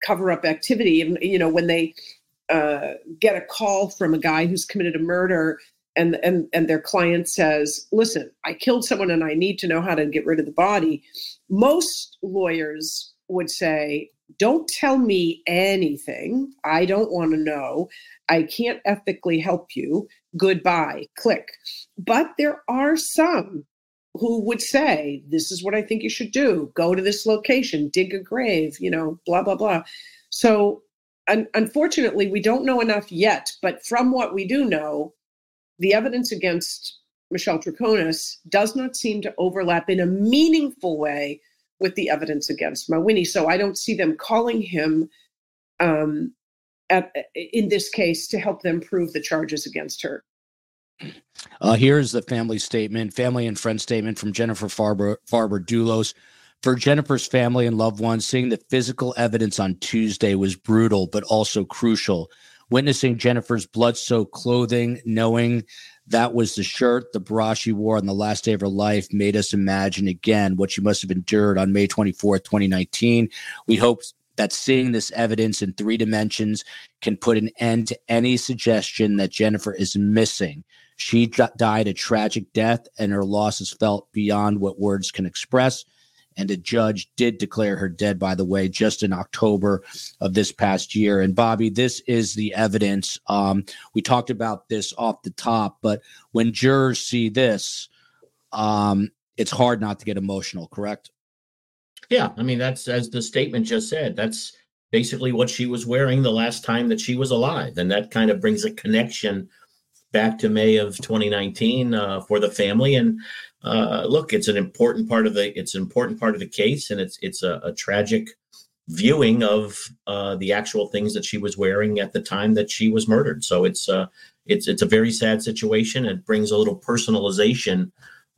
cover-up activity. And, you know, when they uh, get a call from a guy who's committed a murder and, and, and their client says, listen, I killed someone and I need to know how to get rid of the body. Most lawyers would say, don't tell me anything. I don't want to know. I can't ethically help you. Goodbye. Click. But there are some who would say, this is what I think you should do. Go to this location, dig a grave, you know, blah, blah, blah. So un- unfortunately, we don't know enough yet. But from what we do know, the evidence against Michelle Troconis does not seem to overlap in a meaningful way with the evidence against Mawhinney. So I don't see them calling him um, at, in this case to help them prove the charges against her. Uh, here's the family statement, family and friend statement from Jennifer Farber, Farber Dulos. For Jennifer's family and loved ones, seeing the physical evidence on Tuesday was brutal, but also crucial. Witnessing Jennifer's blood-soaked clothing, knowing that was the shirt, the bra she wore on the last day of her life, made us imagine again what she must have endured on May twenty-fourth, twenty nineteen. We hope that seeing this evidence in three dimensions can put an end to any suggestion that Jennifer is missing. She died a tragic death, and her loss is felt beyond what words can express. And a judge did declare her dead, by the way, just in October of this past year. And, Bobby, this is the evidence. Um, we talked about this off the top, but when jurors see this, um, it's hard not to get emotional, correct? Yeah. I mean, that's, as the statement just said, that's basically what she was wearing the last time that she was alive. And that kind of brings a connection back to May of twenty nineteen uh, for the family. And uh, look, it's an important part of the it's an important part of the case, and it's it's a, a tragic viewing of uh, the actual things that she was wearing at the time that she was murdered. So it's uh, it's it's a very sad situation. It brings a little personalization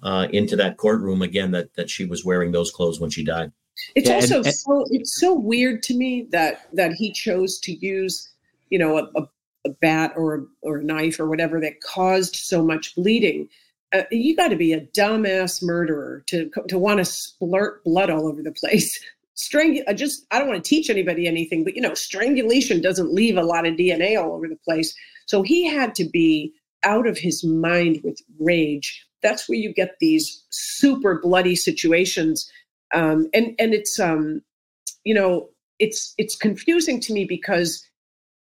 uh, into that courtroom again, that that she was wearing those clothes when she died. It's yeah, also and, and, so it's so weird to me that that he chose to use, you know, a, a, a bat or a, or a knife or whatever that caused so much bleeding. Uh, you got to be a dumbass murderer to to want to splurt blood all over the place. Strang, I just I don't want to teach anybody anything, but you know, strangulation doesn't leave a lot of D N A all over the place. So he had to be out of his mind with rage. That's where you get these super bloody situations. Um, and and it's um, you know, it's it's confusing to me because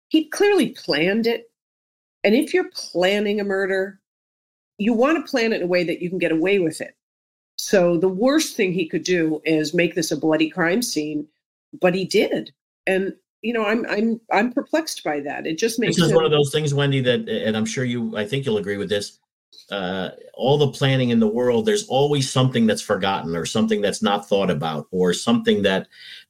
he clearly planned it. And if you're planning a murder, you want to plan it in a way that you can get away with it. So the worst thing he could do is make this a bloody crime scene, but he did. And you know, I'm I'm I'm perplexed by that. It just makes this is him- one of those things, Wendy, that, and I'm sure you, I think you'll agree with this. Uh, all the planning in the world, there's always something that's forgotten or something that's not thought about or something that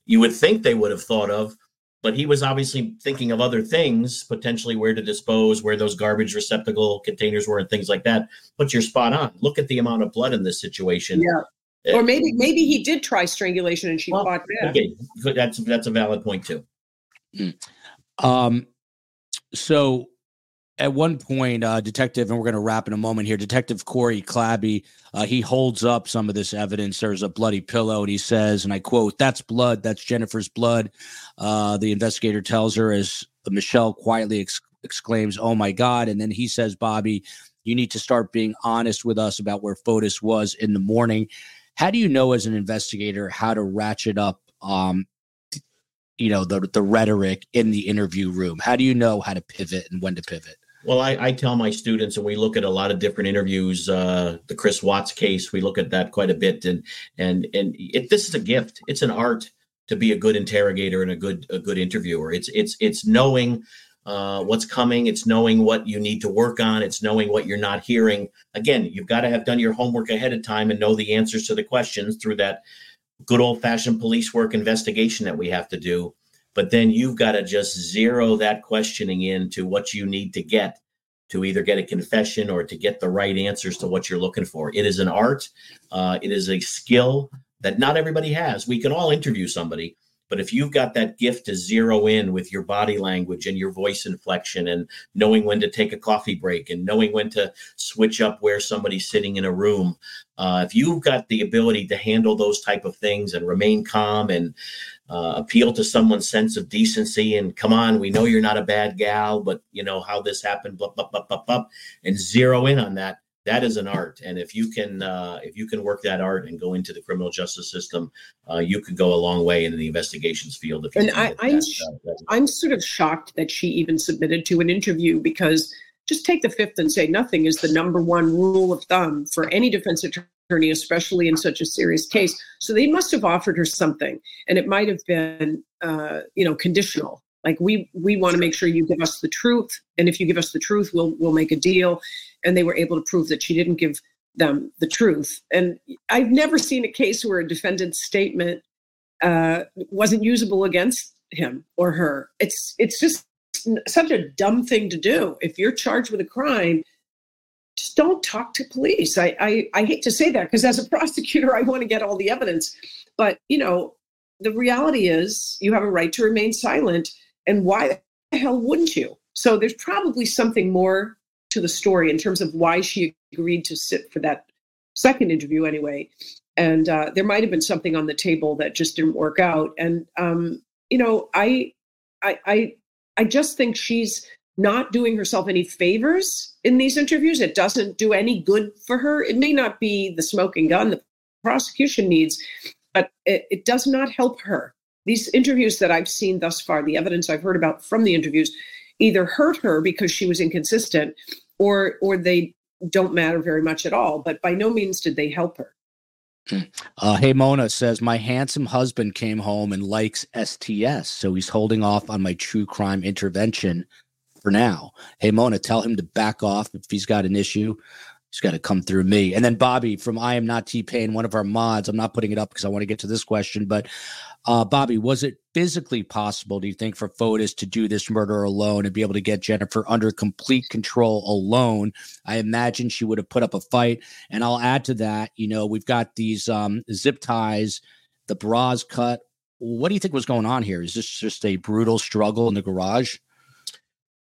you would think they would have thought of. But he was obviously thinking of other things, potentially where to dispose, where those garbage receptacle containers were and things like that. But you're spot on. Look at the amount of blood in this situation. Yeah. Uh, or maybe maybe he did try strangulation and she well, fought back. Okay, that's, that's a valid point, too. Um, so at one point, uh, Detective, and we're going to wrap in a moment here, Detective Corey Clabby, uh, he holds up some of this evidence. There's a bloody pillow, and he says, and I quote, "That's blood. That's Jennifer's blood." Uh, the investigator tells her as Michelle quietly ex- exclaims, "Oh, my God." And then he says, "Bobby, you need to start being honest with us about where Fotis was in the morning." How do you know as an investigator how to ratchet up um you know, the the rhetoric in the interview room? How do you know how to pivot and when to pivot? Well, I, I tell my students, and we look at a lot of different interviews, uh, the Chris Watts case, we look at that quite a bit. And and and it, this is a gift. It's an art to be a good interrogator and a good a good interviewer. It's it's it's knowing uh, what's coming. It's knowing what you need to work on. It's knowing what you're not hearing. Again, you've got to have done your homework ahead of time and know the answers to the questions through that good old-fashioned police work investigation that we have to do. But then you've got to just zero that questioning in to what you need to get to either get a confession or to get the right answers to what you're looking for. It is an art. Uh, it is a skill that not everybody has. We can all interview somebody, but if you've got that gift to zero in with your body language and your voice inflection and knowing when to take a coffee break and knowing when to switch up where somebody's sitting in a room, uh, if you've got the ability to handle those type of things and remain calm and uh, appeal to someone's sense of decency and come on, we know you're not a bad gal, but you know how this happened, blah, blah, blah, blah, blah, and zero in on that. That is an art. And if you can uh, if you can work that art and go into the criminal justice system, uh, you could go a long way in the investigations field. If you and I, I'm, that, sh- uh, I'm sort of shocked that she even submitted to an interview, because just take the fifth and say nothing is the number one rule of thumb for any defense attorney, especially in such a serious case. So they must have offered her something, and it might have been, uh, you know, conditional. Like, we we want to make sure you give us the truth. And if you give us the truth, we'll we'll make a deal. And they were able to prove that she didn't give them the truth. And I've never seen a case where a defendant's statement uh, wasn't usable against him or her. It's it's just such a dumb thing to do. If you're charged with a crime, just don't talk to police. I I, I hate to say that, because as a prosecutor, I want to get all the evidence. But, you know, the reality is you have a right to remain silent. And why the hell wouldn't you? So there's probably something more to the story in terms of why she agreed to sit for that second interview anyway. And uh, there might've been something on the table that just didn't work out. And, um, you know, I, I, I, I just think she's not doing herself any favors in these interviews. It doesn't do any good for her. It may not be the smoking gun the prosecution needs, but it, it does not help her. These interviews that I've seen thus far, the evidence I've heard about from the interviews, either hurt her because she was inconsistent, or or they don't matter very much at all. But by no means did they help her. Uh, hey, Mona says, my handsome husband came home and likes S T S, so he's holding off on my true crime intervention for now. Hey, Mona, tell him to back off if he's got an issue. It's got to come through me. And then Bobby from I Am Not T-Pain, one of our mods. I'm not putting it up because I want to get to this question. But uh, Bobby, was it physically possible, do you think, for Fotis to do this murder alone and be able to get Jennifer under complete control alone? I imagine she would have put up a fight. And I'll add to that, you know, we've got these um, zip ties, the bras cut. What do you think was going on here? Is this just a brutal struggle in the garage?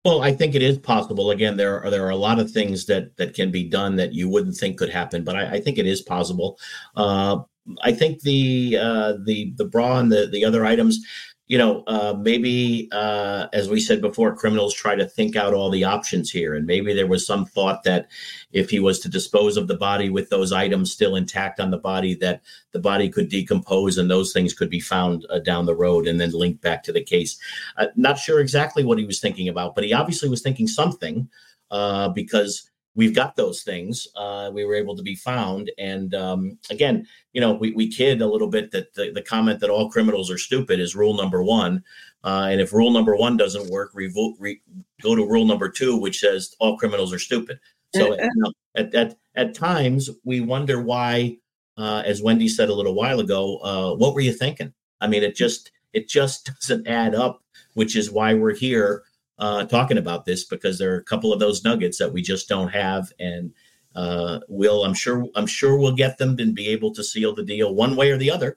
Well, I think it is possible. Again, there are there are a lot of things that that can be done that you wouldn't think could happen, but I, I think it is possible. Uh, I think the uh, the the bra and the the other items, you know, uh, maybe uh, as we said before, criminals try to think out all the options here, and maybe there was some thought that if he was to dispose of the body with those items still intact on the body, that the body could decompose and those things could be found uh, down the road and then linked back to the case. Uh, not sure exactly what he was thinking about, but he obviously was thinking something uh, because we've got those things. Uh, we were able to be found. And um, again, you know, we, we kid a little bit that the, the comment that all criminals are stupid is rule number one. Uh, and if rule number one doesn't work, revo- re- go to rule number two, which says all criminals are stupid. So at, at, at, at times we wonder why, uh, as Wendy said a little while ago, uh, what were you thinking? I mean, it just, it just doesn't add up, which is why we're here Uh, talking about this, because there are a couple of those nuggets that we just don't have, and uh, we'll I'm sure I'm sure we'll get them and be able to seal the deal one way or the other.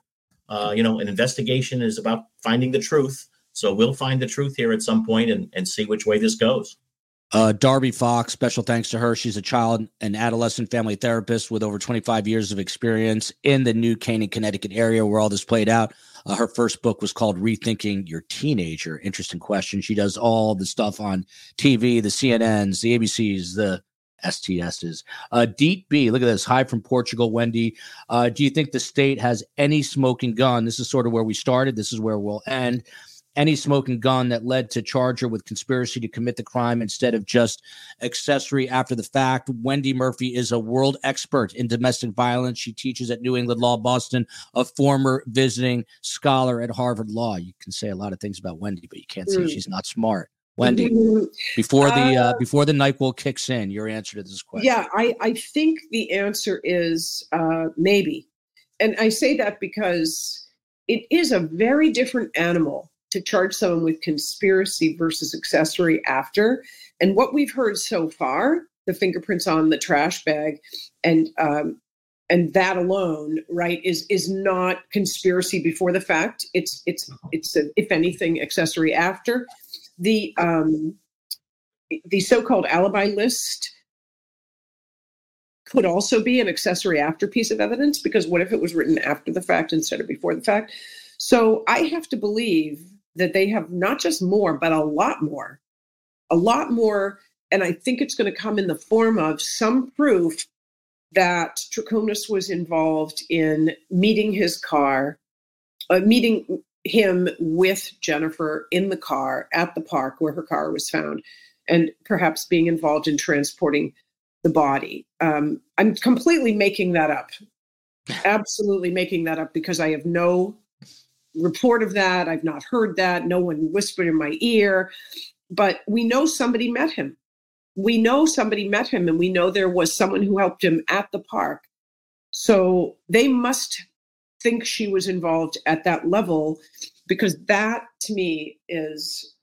Uh, you know, an investigation is about finding the truth, so we'll find the truth here at some point and, and see which way this goes. Uh, Darby Fox, special thanks to her. She's a child and adolescent family therapist with over twenty-five years of experience in the New Canaan, Connecticut area where all this played out. Uh, her first book was called Rethinking Your Teenager. Interesting question. She does all the stuff on T V, the C N Ns, the A B Cs, the S T Ss. Uh, Deet B, look at this. Hi from Portugal, Wendy. Uh, do you think the state has any smoking gun? This is sort of where we started. This is where we'll end. Any smoking gun that led to charge her with conspiracy to commit the crime instead of just accessory after the fact. Wendy Murphy is a world expert in domestic violence. She teaches at New England Law Boston, a former visiting scholar at Harvard Law. You can say a lot of things about Wendy, but you can't say mm. she's not smart. Wendy, before the uh, uh, before the NyQuil kicks in, your answer to this question. Yeah, I, I think the answer is uh, maybe. And I say that because it is a very different animal to charge someone with conspiracy versus accessory after. And what we've heard so far, the fingerprints on the trash bag and um, and that alone, right, is is not conspiracy before the fact. It's, it's, it's a, if anything, accessory after. The, um, the so-called alibi list could also be an accessory after piece of evidence, because what if it was written after the fact instead of before the fact? So I have to believe that they have not just more, but a lot more, a lot more. And I think it's going to come in the form of some proof that Troconis was involved in meeting his car, uh, meeting him with Jennifer in the car at the park where her car was found, and perhaps being involved in transporting the body. Um, I'm completely making that up, absolutely making that up, because I have no report of that. I've not heard that. No one whispered in my ear, but we know somebody met him. We know somebody met him, and we know there was someone who helped him at the park. So they must think she was involved at that level, because that to me is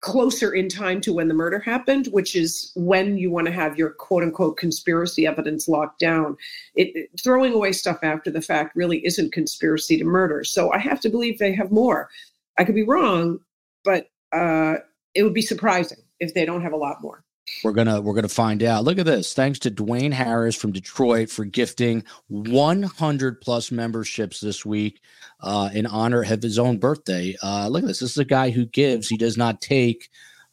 closer in time to when the murder happened, which is when you want to have your quote unquote conspiracy evidence locked down. It, it, throwing away stuff after the fact really isn't conspiracy to murder. So I have to believe they have more. I could be wrong, but uh, it would be surprising if they don't have a lot more. We're gonna we're gonna find out. Look at this. Thanks to Dwayne Harris from Detroit for gifting one hundred plus memberships this week uh, in honor of his own birthday. Uh, look at this. This is a guy who gives. He does not take.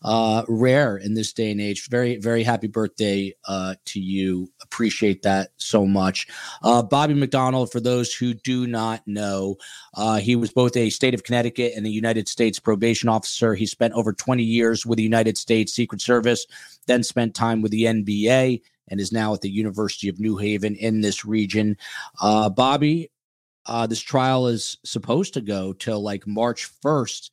Uh, rare in this day and age. Very, very happy birthday uh, to you. Appreciate that so much. Uh, Bobby McDonald, for those who do not know, uh, he was both a State of Connecticut and a United States probation officer. He spent over twenty years with the United States Secret Service, then spent time with the N B A, and is now at the University of New Haven in this region. Uh, Bobby, uh, this trial is supposed to go till like March first.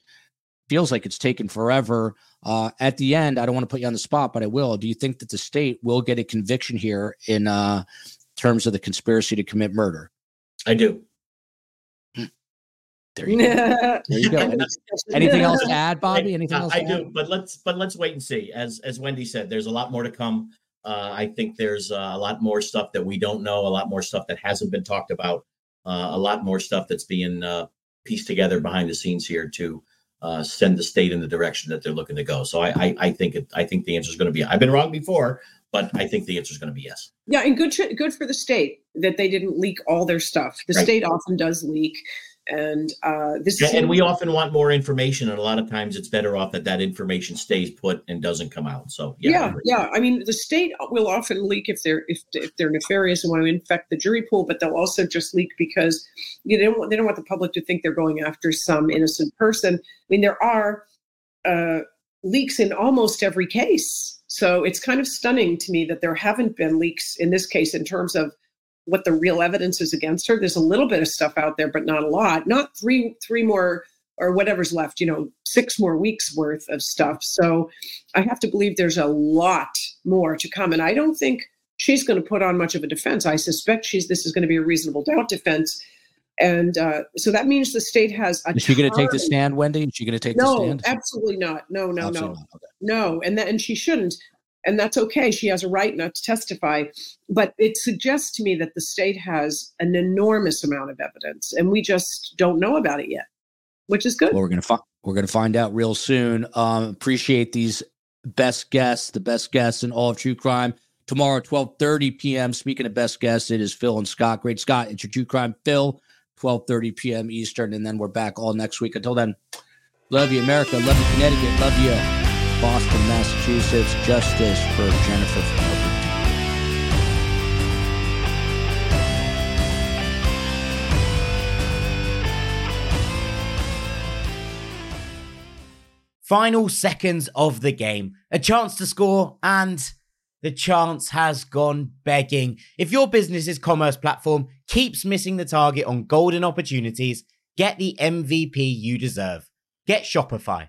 feels like it's taken forever. Uh, at the end, I don't want to put you on the spot, but I will. Do you think that the state will get a conviction here in uh, terms of the conspiracy to commit murder? I do. There you go. There you go. Anything, anything else to add, Bobby? Anything else? I do, but let's but let's wait and see. As as Wendy said, there's a lot more to come. Uh, I think there's uh, a lot more stuff that we don't know, a lot more stuff that hasn't been talked about, uh, a lot more stuff that's being uh, pieced together behind the scenes here to uh, send the state in the direction that they're looking to go. So I I, I think it, I think the answer is going to be. I've been wrong before, but I think the answer is going to be yes. Yeah, and good good for the state that they didn't leak all their stuff. The right. state often does leak. And uh, this yeah, is- and we often want more information, and a lot of times it's better off that that information stays put and doesn't come out. So yeah, yeah. I, yeah. I mean, the state will often leak if they're if, if they're nefarious and want to infect the jury pool, but they'll also just leak because you know, they don't want, they don't want the public to think they're going after some innocent person. I mean, there are uh, leaks in almost every case, so it's kind of stunning to me that there haven't been leaks in this case in terms of what the real evidence is against her. There's a little bit of stuff out there, but not a lot. Not three, three more or whatever's left, you know, six more weeks worth of stuff. So I have to believe there's a lot more to come. And I don't think she's going to put on much of a defense. I suspect she's, this is going to be a reasonable doubt defense. And uh, so that means the state has a Is she going to take the stand, Wendy? Is she going to take no, the stand? No, absolutely not. No, no, absolutely no, not. no. And that, and she shouldn't. And that's okay. She has a right not to testify. But it suggests to me that the state has an enormous amount of evidence, and we just don't know about it yet, which is good. Well, we're going to fi- we're going to find out real soon. Um, appreciate these best guests, the best guests in all of true crime. Tomorrow, twelve thirty p.m., speaking of best guests, it is Phil and Scott. Great Scott, it's your true crime. Phil, twelve thirty p.m. Eastern, and then we're back all next week. Until then, love you, America. Love you, Connecticut. Love you, Boston, Massachusetts. Justice for Jennifer Farber. Final seconds of the game. A chance to score, and the chance has gone begging. If your business's commerce platform keeps missing the target on golden opportunities, get the M V P you deserve. Get Shopify.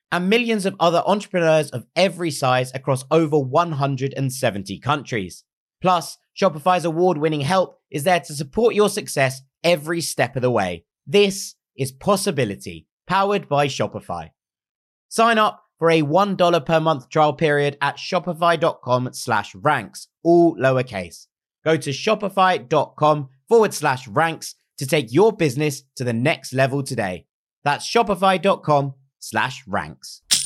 and millions of other entrepreneurs of every size across over one hundred seventy countries. Plus, Shopify's award-winning help is there to support your success every step of the way. This is Possibility, powered by Shopify. Sign up for a one dollar per month trial period at shopify.com slash ranks, all lowercase. Go to shopify.com forward slash ranks to take your business to the next level today. That's shopify dot com slash ranks